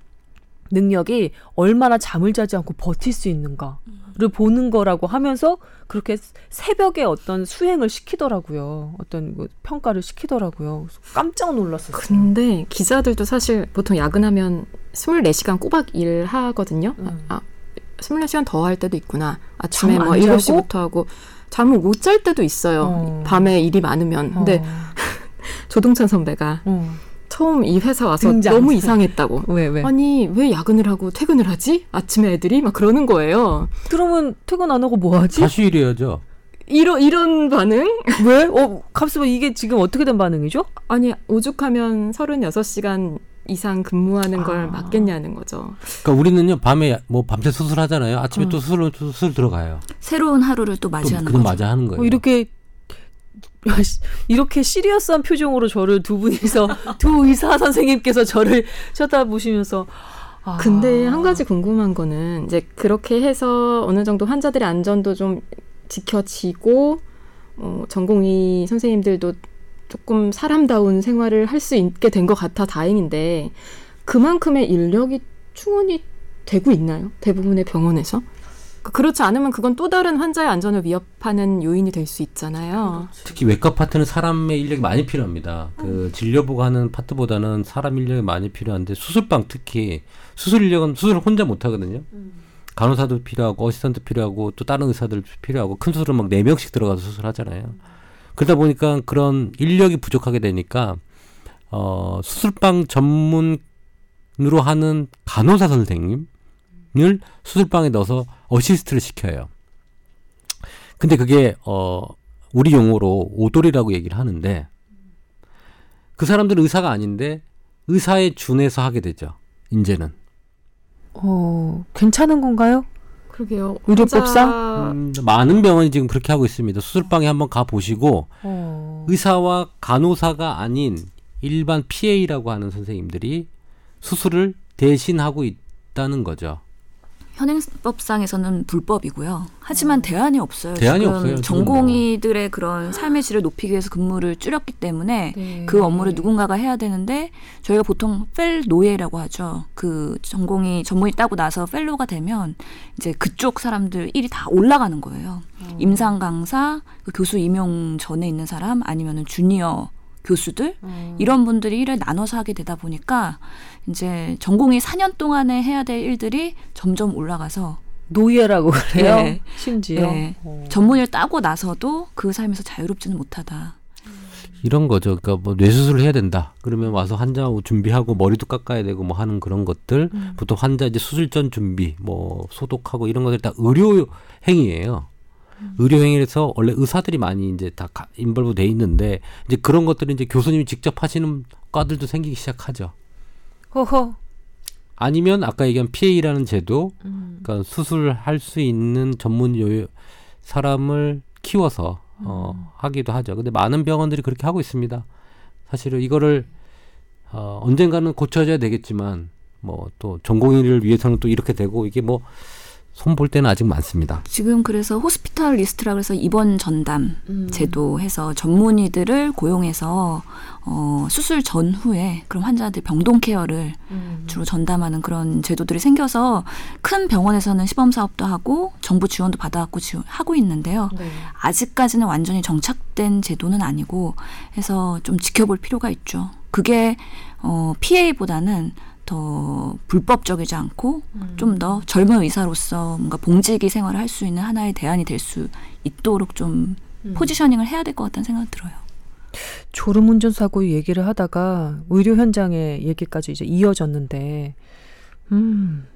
능력이 얼마나 잠을 자지 않고 버틸 수 있는가를 보는 거라고 하면서 그렇게 새벽에 어떤 수행을 시키더라고요. 어떤 뭐 평가를 시키더라고요. 깜짝 놀랐었어요. 근데 기자들도 사실 보통 야근하면 스물네 시간 꼬박 일하거든요. 음. 아, 스물네 시간 더 할 때도 있구나. 아침에 뭐 일곱 시부터 하고 잠을 못 잘 때도 있어요. 어. 밤에 일이 많으면. 근데 어. 조동찬 선배가 어. 처음 이 회사 와서 등장. 너무 이상했다고. 왜, 왜? 아니, 왜 야근을 하고 퇴근을 하지? 아침에 애들이? 막 그러는 거예요. 그러면 퇴근 안 하고 뭐 하지? 다시 일해야죠. 이러, 이런 반응? 왜? 어, 갑자기 이게 지금 어떻게 된 반응이죠? 아니, 오죽하면 서른여섯 시간 이상 근무하는 걸 아. 맞겠냐는 거죠. 그러니까 우리는요, 밤에 뭐 밤새 수술하잖아요. 아침에 어. 또 수술, 수술 들어가요. 새로운 하루를 또 맞이하는 또, 거죠. 맞이하는 거예요. 어, 이렇게 이렇게 시리어스한 표정으로 저를 두 분이서 두 의사 선생님께서 저를 쳐다보시면서 아. 근데 한 가지 궁금한 거는 이제 그렇게 해서 어느 정도 환자들의 안전도 좀 지켜지고 어, 전공의 선생님들도 조금 사람다운 생활을 할 수 있게 된 것 같아 다행인데 그만큼의 인력이 충원이 되고 있나요? 대부분의 병원에서? 그렇지 않으면 그건 또 다른 환자의 안전을 위협하는 요인이 될 수 있잖아요. 특히 외과 파트는 사람의 인력이 많이 필요합니다. 그 진료보고 하는 파트보다는 사람 인력이 많이 필요한데 수술방 특히 수술 인력은 수술을 혼자 못 하거든요. 간호사도 필요하고 어시스턴트 필요하고 또 다른 의사들 필요하고 큰 수술은 막 네 명씩 들어가서 수술하잖아요. 그러다 보니까 그런 인력이 부족하게 되니까 어, 수술방 전문으로 하는 간호사 선생님 을 수술방에 넣어서 어시스트를 시켜요. 근데 그게 어 우리 용어로 오돌이라고 얘기를 하는데 그 사람들은 의사가 아닌데 의사의 준해서 하게 되죠. 이제는. 어 괜찮은 건가요? 그러게요. 의료법상 음, 많은 병원이 지금 그렇게 하고 있습니다. 수술방에 한번 가 보시고 어. 의사와 간호사가 아닌 일반 피에이라고 하는 선생님들이 수술을 대신하고 있다는 거죠. 현행법상에서는 불법이고요. 하지만 어. 대안이 없어요. 대안이 없어요. 전공의들의 그런 삶의 질을 높이기 위해서 근무를 줄였기 때문에 네. 그 업무를 누군가가 해야 되는데 저희가 보통 펠로이라고 하죠. 그 전공의 전문의 따고 나서 펠로가 되면 이제 그쪽 사람들 일이 다 올라가는 거예요. 어. 임상 강사, 그 교수 임용 전에 있는 사람 아니면은 주니어 교수들 음. 이런 분들이 일을 나눠서 하게 되다 보니까 이제 전공이 사 년 동안에 해야 될 일들이 점점 올라가서 노예라고 그래요? 네. 심지어 네. 전문의를 따고 나서도 그 삶에서 자유롭지는 못하다. 이런 거죠. 그러니까 뭐 뇌수술을 해야 된다. 그러면 와서 환자 준비하고 머리도 깎아야 되고 뭐 하는 그런 것들 음. 보통 환자 이제 수술 전 준비 뭐 소독하고 이런 것들 다 의료 행위예요. 의료행위에서 원래 의사들이 많이 이제 다 인벌브 돼 있는데 이제 그런 것들은 이제 교수님이 직접 하시는 과들도 생기기 시작하죠. 호호. 아니면 아까 얘기한 피에이라는 제도, 음. 그러니까 수술할 수 있는 전문 요 사람을 키워서 음. 어, 하기도 하죠. 근데 많은 병원들이 그렇게 하고 있습니다. 사실은 이거를 어, 언젠가는 고쳐져야 되겠지만 뭐 또 전공의를 위해서는 또 이렇게 되고 이게 뭐. 손볼 때는 아직 많습니다. 지금 그래서 호스피탈 리스트라고 해서 입원 전담 음. 제도 해서 전문의들을 고용해서 어, 수술 전후에 그런 환자들 병동 케어를 음. 주로 전담하는 그런 제도들이 생겨서 큰 병원에서는 시범 사업도 하고 정부 지원도 받아갖고 지원, 하고 있는데요. 네. 아직까지는 완전히 정착된 제도는 아니고 해서 좀 지켜볼 필요가 있죠. 그게 어, 피에이보다는 더 불법적이지 않고 음. 좀 더 젊은 의사로서 뭔가 봉직이 생활을 할 수 있는 하나의 대안이 될 수 있도록 좀 음. 포지셔닝을 해야 될 것 같다는 생각이 들어요. 졸음운전사고 얘기를 하다가 의료 현장의 얘기까지 이제 이어졌는데 음,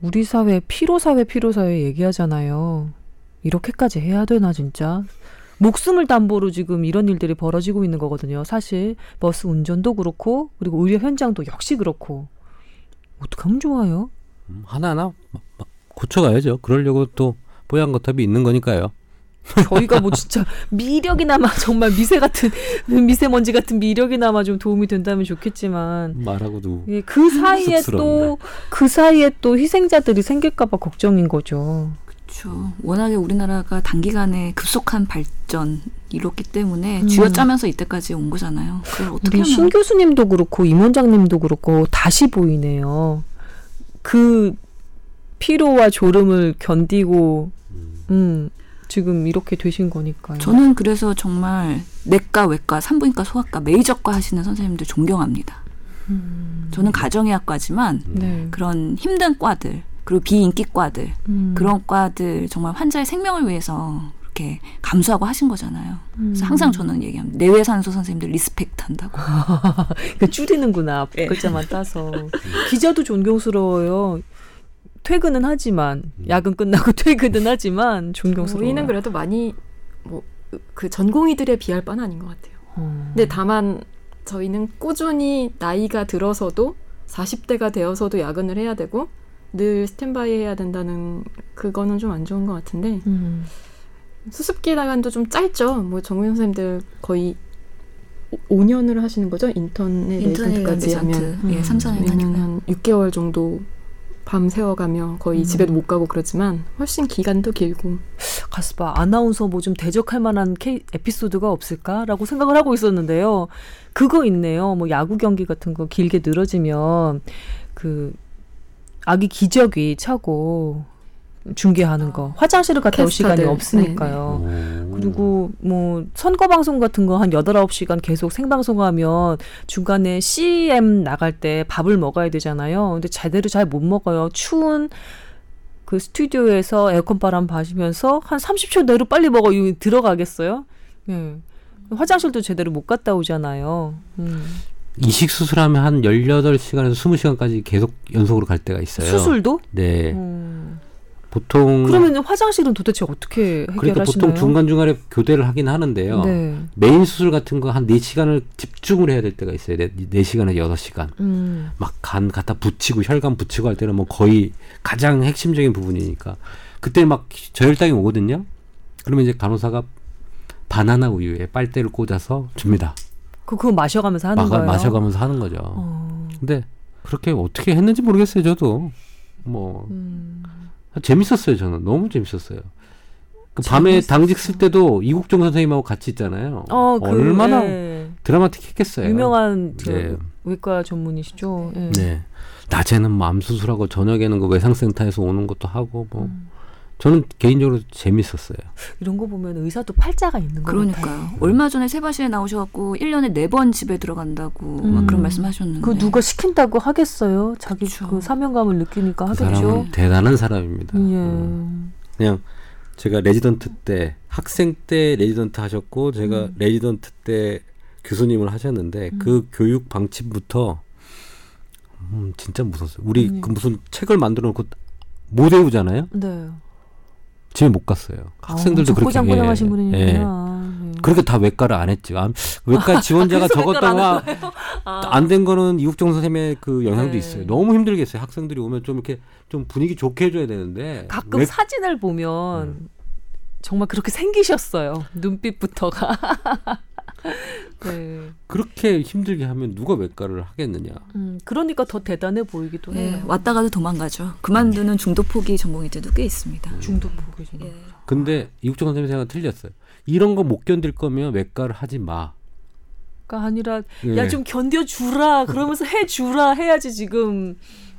우리 사회 피로사회 피로사회 얘기하잖아요. 이렇게까지 해야 되나 진짜. 목숨을 담보로 지금 이런 일들이 벌어지고 있는 거거든요. 사실 버스 운전도 그렇고 그리고 의료 현장도 역시 그렇고 어떻게 하면 좋아요? 음, 하나하나 고쳐가야죠. 그러려고 또 뽀얀거탑이 있는 거니까요. 저희가 뭐 진짜 미력이나마 정말 미세 같은 미세먼지 같은 미력이나마 좀 도움이 된다면 좋겠지만 말하고도 예, 그 사이에 또 그 사이에 또 희생자들이 생길까 봐 걱정인 거죠. 그렇죠. 워낙에 우리나라가 단기간에 급속한 발전 이렇기 때문에 음. 쥐어짜면서 이때까지 온 거잖아요. 그걸 어떻게 하면 신 교수님도 그렇고 임 원장님도 그렇고 다시 보이네요. 그 피로와 졸음을 견디고 음, 지금 이렇게 되신 거니까요. 저는 그래서 정말 내과, 외과, 산부인과, 소아과, 메이저과 하시는 선생님들 존경합니다. 음. 저는 가정의학과지만 네. 그런 힘든 과들 그리고 비인기과들 음. 그런 과들 정말 환자의 생명을 위해서 이렇게 감수하고 하신 거잖아요. 음. 그래서 항상 저는 얘기합니다. 내외산소 선생님들 리스펙트한다고. 그러니까 줄이는구나. 네. 글자만 따서. 기자도 존경스러워요. 퇴근은 하지만 야근 끝나고 퇴근은 하지만 존경스러워요. 우리는 그래도 많이 뭐 그 전공의들에 비할 바는 아닌 것 같아요. 음. 근데 다만 저희는 꾸준히 나이가 들어서도 사십 대가 되어서도 야근을 해야 되고 늘 스탠바이 해야 된다는 그거는 좀 안 좋은 것 같은데 음. 수습기 기간도 좀 짧죠. 뭐 전문 선생님들 거의 오 년을 하시는 거죠. 인턴의 레이턴트까지 하면 예, 삼, 사 년 하니까 한 육 개월 정도 밤 새워가며 거의 음. 집에도 못 가고 그러지만 훨씬 기간도 길고. 가서 봐, 아나운서 뭐 좀 대적할 만한 케이, 에피소드가 없을까라고 생각을 하고 있었는데요. 그거 있네요. 뭐 야구 경기 같은 거 길게 늘어지면 그 아기 기저귀 차고 중계하는 거. 화장실을 갔다 올 시간이 없으니까요. 네. 그리고 뭐 선거 방송 같은 거 한 여덟, 아홉 시간 계속 생방송하면 중간에 씨엠 나갈 때 밥을 먹어야 되잖아요. 근데 제대로 잘 못 먹어요. 추운 그 스튜디오에서 에어컨 바람 마시면서 한 삼십 초 내로 빨리 먹어. 여기 들어가겠어요? 네. 화장실도 제대로 못 갔다 오잖아요. 음. 이식 수술하면 한 열여덟 시간에서 스무 시간까지 계속 연속으로 갈 때가 있어요. 수술도? 네. 음. 보통 그러면 화장실은 도대체 어떻게 해결하시나요? 그러니까 보통 중간중간에 교대를 하긴 하는데요. 네. 메인 수술 같은 거 한 네 시간을 집중을 해야 될 때가 있어요. 네 시간에서 여섯 시간. 음. 막 간 갖다 붙이고 혈관 붙이고 할 때는 뭐 거의 가장 핵심적인 부분이니까. 그때 막 저혈당이 오거든요. 그러면 이제 간호사가 바나나 우유에 빨대를 꽂아서 줍니다. 그거 마셔가면서 하는 거예요? 마셔가면서 하는 거죠. 어. 근데 그렇게 어떻게 했는지 모르겠어요. 저도. 뭐... 음. 재밌었어요. 저는 너무 재밌었어요. 그 밤에 당직 쓸 때도 이국종 선생님하고 같이 있잖아요. 어, 그, 얼마나 네. 드라마틱했겠어요. 유명한 저, 네. 외과 전문이시죠. 네. 네. 낮에는 뭐 암 수술하고 저녁에는 그 외상센터에서 오는 것도 하고 뭐 음. 저는 개인적으로 재밌었어요. 이런 거 보면 의사도 팔자가 있는 거 같아요. 그러니까요. 얼마 전에 세바시에 나오셔갖고 일 년에 네 번 집에 들어간다고 음. 막 그런 말씀하셨는데. 그 누가 시킨다고 하겠어요? 자기 그쵸. 그 사명감을 느끼니까 그 하겠죠. 사람은 대단한 사람입니다. 예. 음. 그냥 제가 레지던트 때 학생 때 레지던트 하셨고 제가 음. 레지던트 때 교수님을 하셨는데 음. 그 교육 방침부터 음, 진짜 무서웠어요. 우리 예. 그 무슨 책을 만들어 놓고 못 외우잖아요. 네. 집에 못 갔어요. 학생들도 아, 그렇게 고장고장 하신 분이니까. 예. 아, 예. 그렇게 다 외과를 안 했지. 아, 외과 지원자가 적었다가 안 된 아. 거는 이국종 선생님의 그 영향도 네. 있어요. 너무 힘들겠어요. 학생들이 오면 좀 이렇게 좀 분위기 좋게 해줘야 되는데. 가끔 외... 사진을 보면 음. 정말 그렇게 생기셨어요. 눈빛부터가. 네. 그렇게 힘들게 하면 누가 외과를 하겠느냐. 음, 그러니까 더 대단해 보이기도 네, 해요. 왔다 가도 도망가죠. 그만두는 중도포기 전공의들도 꽤 있습니다. 음. 중도포기 전공. 예. 근데 이국종 선생님 생각은 틀렸어요. 이런 거 못 견딜 거면 외과를 하지 마. 가 아니라 예. 야 좀 견뎌주라. 그러면서 해주라 해야지 지금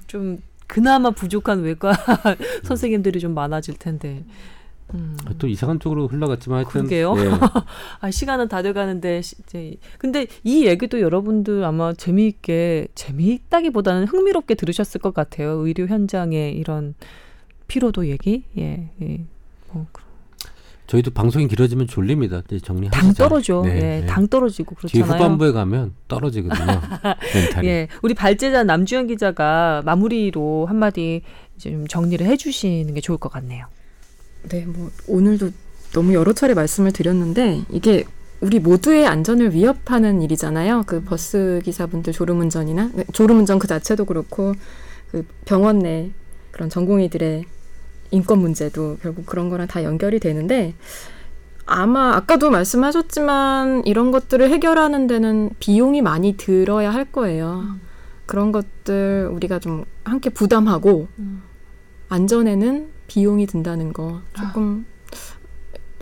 좀 그나마 부족한 외과 선생님들이 좀 많아질 텐데. 음. 또 이상한 쪽으로 흘러갔지만 하여튼 그러게요. 예. 아, 시간은 다 돼가는데 이제 근데 이 얘기도 여러분들 아마 재미있게 재미있다기보다는 흥미롭게 들으셨을 것 같아요. 의료 현장의 이런 피로도 얘기. 예, 예. 뭐 그런. 저희도 방송이 길어지면 졸립니다. 이제 정리하자. 당 떨어져. 네, 네. 네. 당 떨어지고 그렇잖아요. 뒤에 후반부에 가면 떨어지거든요. 멘탈이. 예, 우리 발제자 남주현 기자가 마무리로 한마디 이제 좀 정리를 해주시는 게 좋을 것 같네요. 네, 뭐 오늘도 너무 여러 차례 말씀을 드렸는데 이게 우리 모두의 안전을 위협하는 일이잖아요. 그 버스 기사분들 졸음운전이나 졸음운전 그 자체도 그렇고 그 병원 내 그런 전공의들의 인권 문제도 결국 그런 거랑 다 연결이 되는데 아마 아까도 말씀하셨지만 이런 것들을 해결하는 데는 비용이 많이 들어야 할 거예요. 음. 그런 것들 우리가 좀 함께 부담하고 음. 안전에는 비용이 든다는 거 조금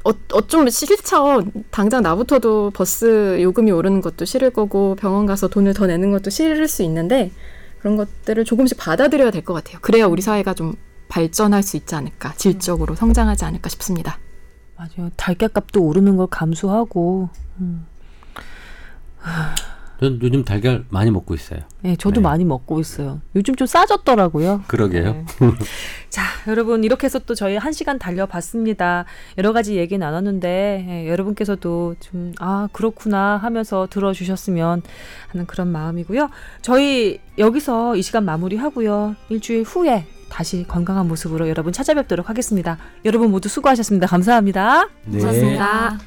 어, 어쩜 싫죠. 당장 나부터도 버스 요금이 오르는 것도 싫을 거고 병원 가서 돈을 더 내는 것도 싫을 수 있는데 그런 것들을 조금씩 받아들여야 될 것 같아요. 그래야 우리 사회가 좀 발전할 수 있지 않을까, 질적으로 성장하지 않을까 싶습니다. 맞아요. 달걀값도 오르는 걸 감수하고 음. 전 요즘 달걀 많이 먹고 있어요. 네, 저도 네. 많이 먹고 있어요. 요즘 좀 싸졌더라고요. 그러게요. 네. 자, 여러분 이렇게 해서 또 저희 한 시간 달려봤습니다. 여러 가지 얘기 나눴는데 예, 여러분께서도 좀 아 그렇구나 하면서 들어주셨으면 하는 그런 마음이고요. 저희 여기서 이 시간 마무리하고요. 일주일 후에 다시 건강한 모습으로 여러분 찾아뵙도록 하겠습니다. 여러분 모두 수고하셨습니다. 감사합니다. 네. 고맙습니다.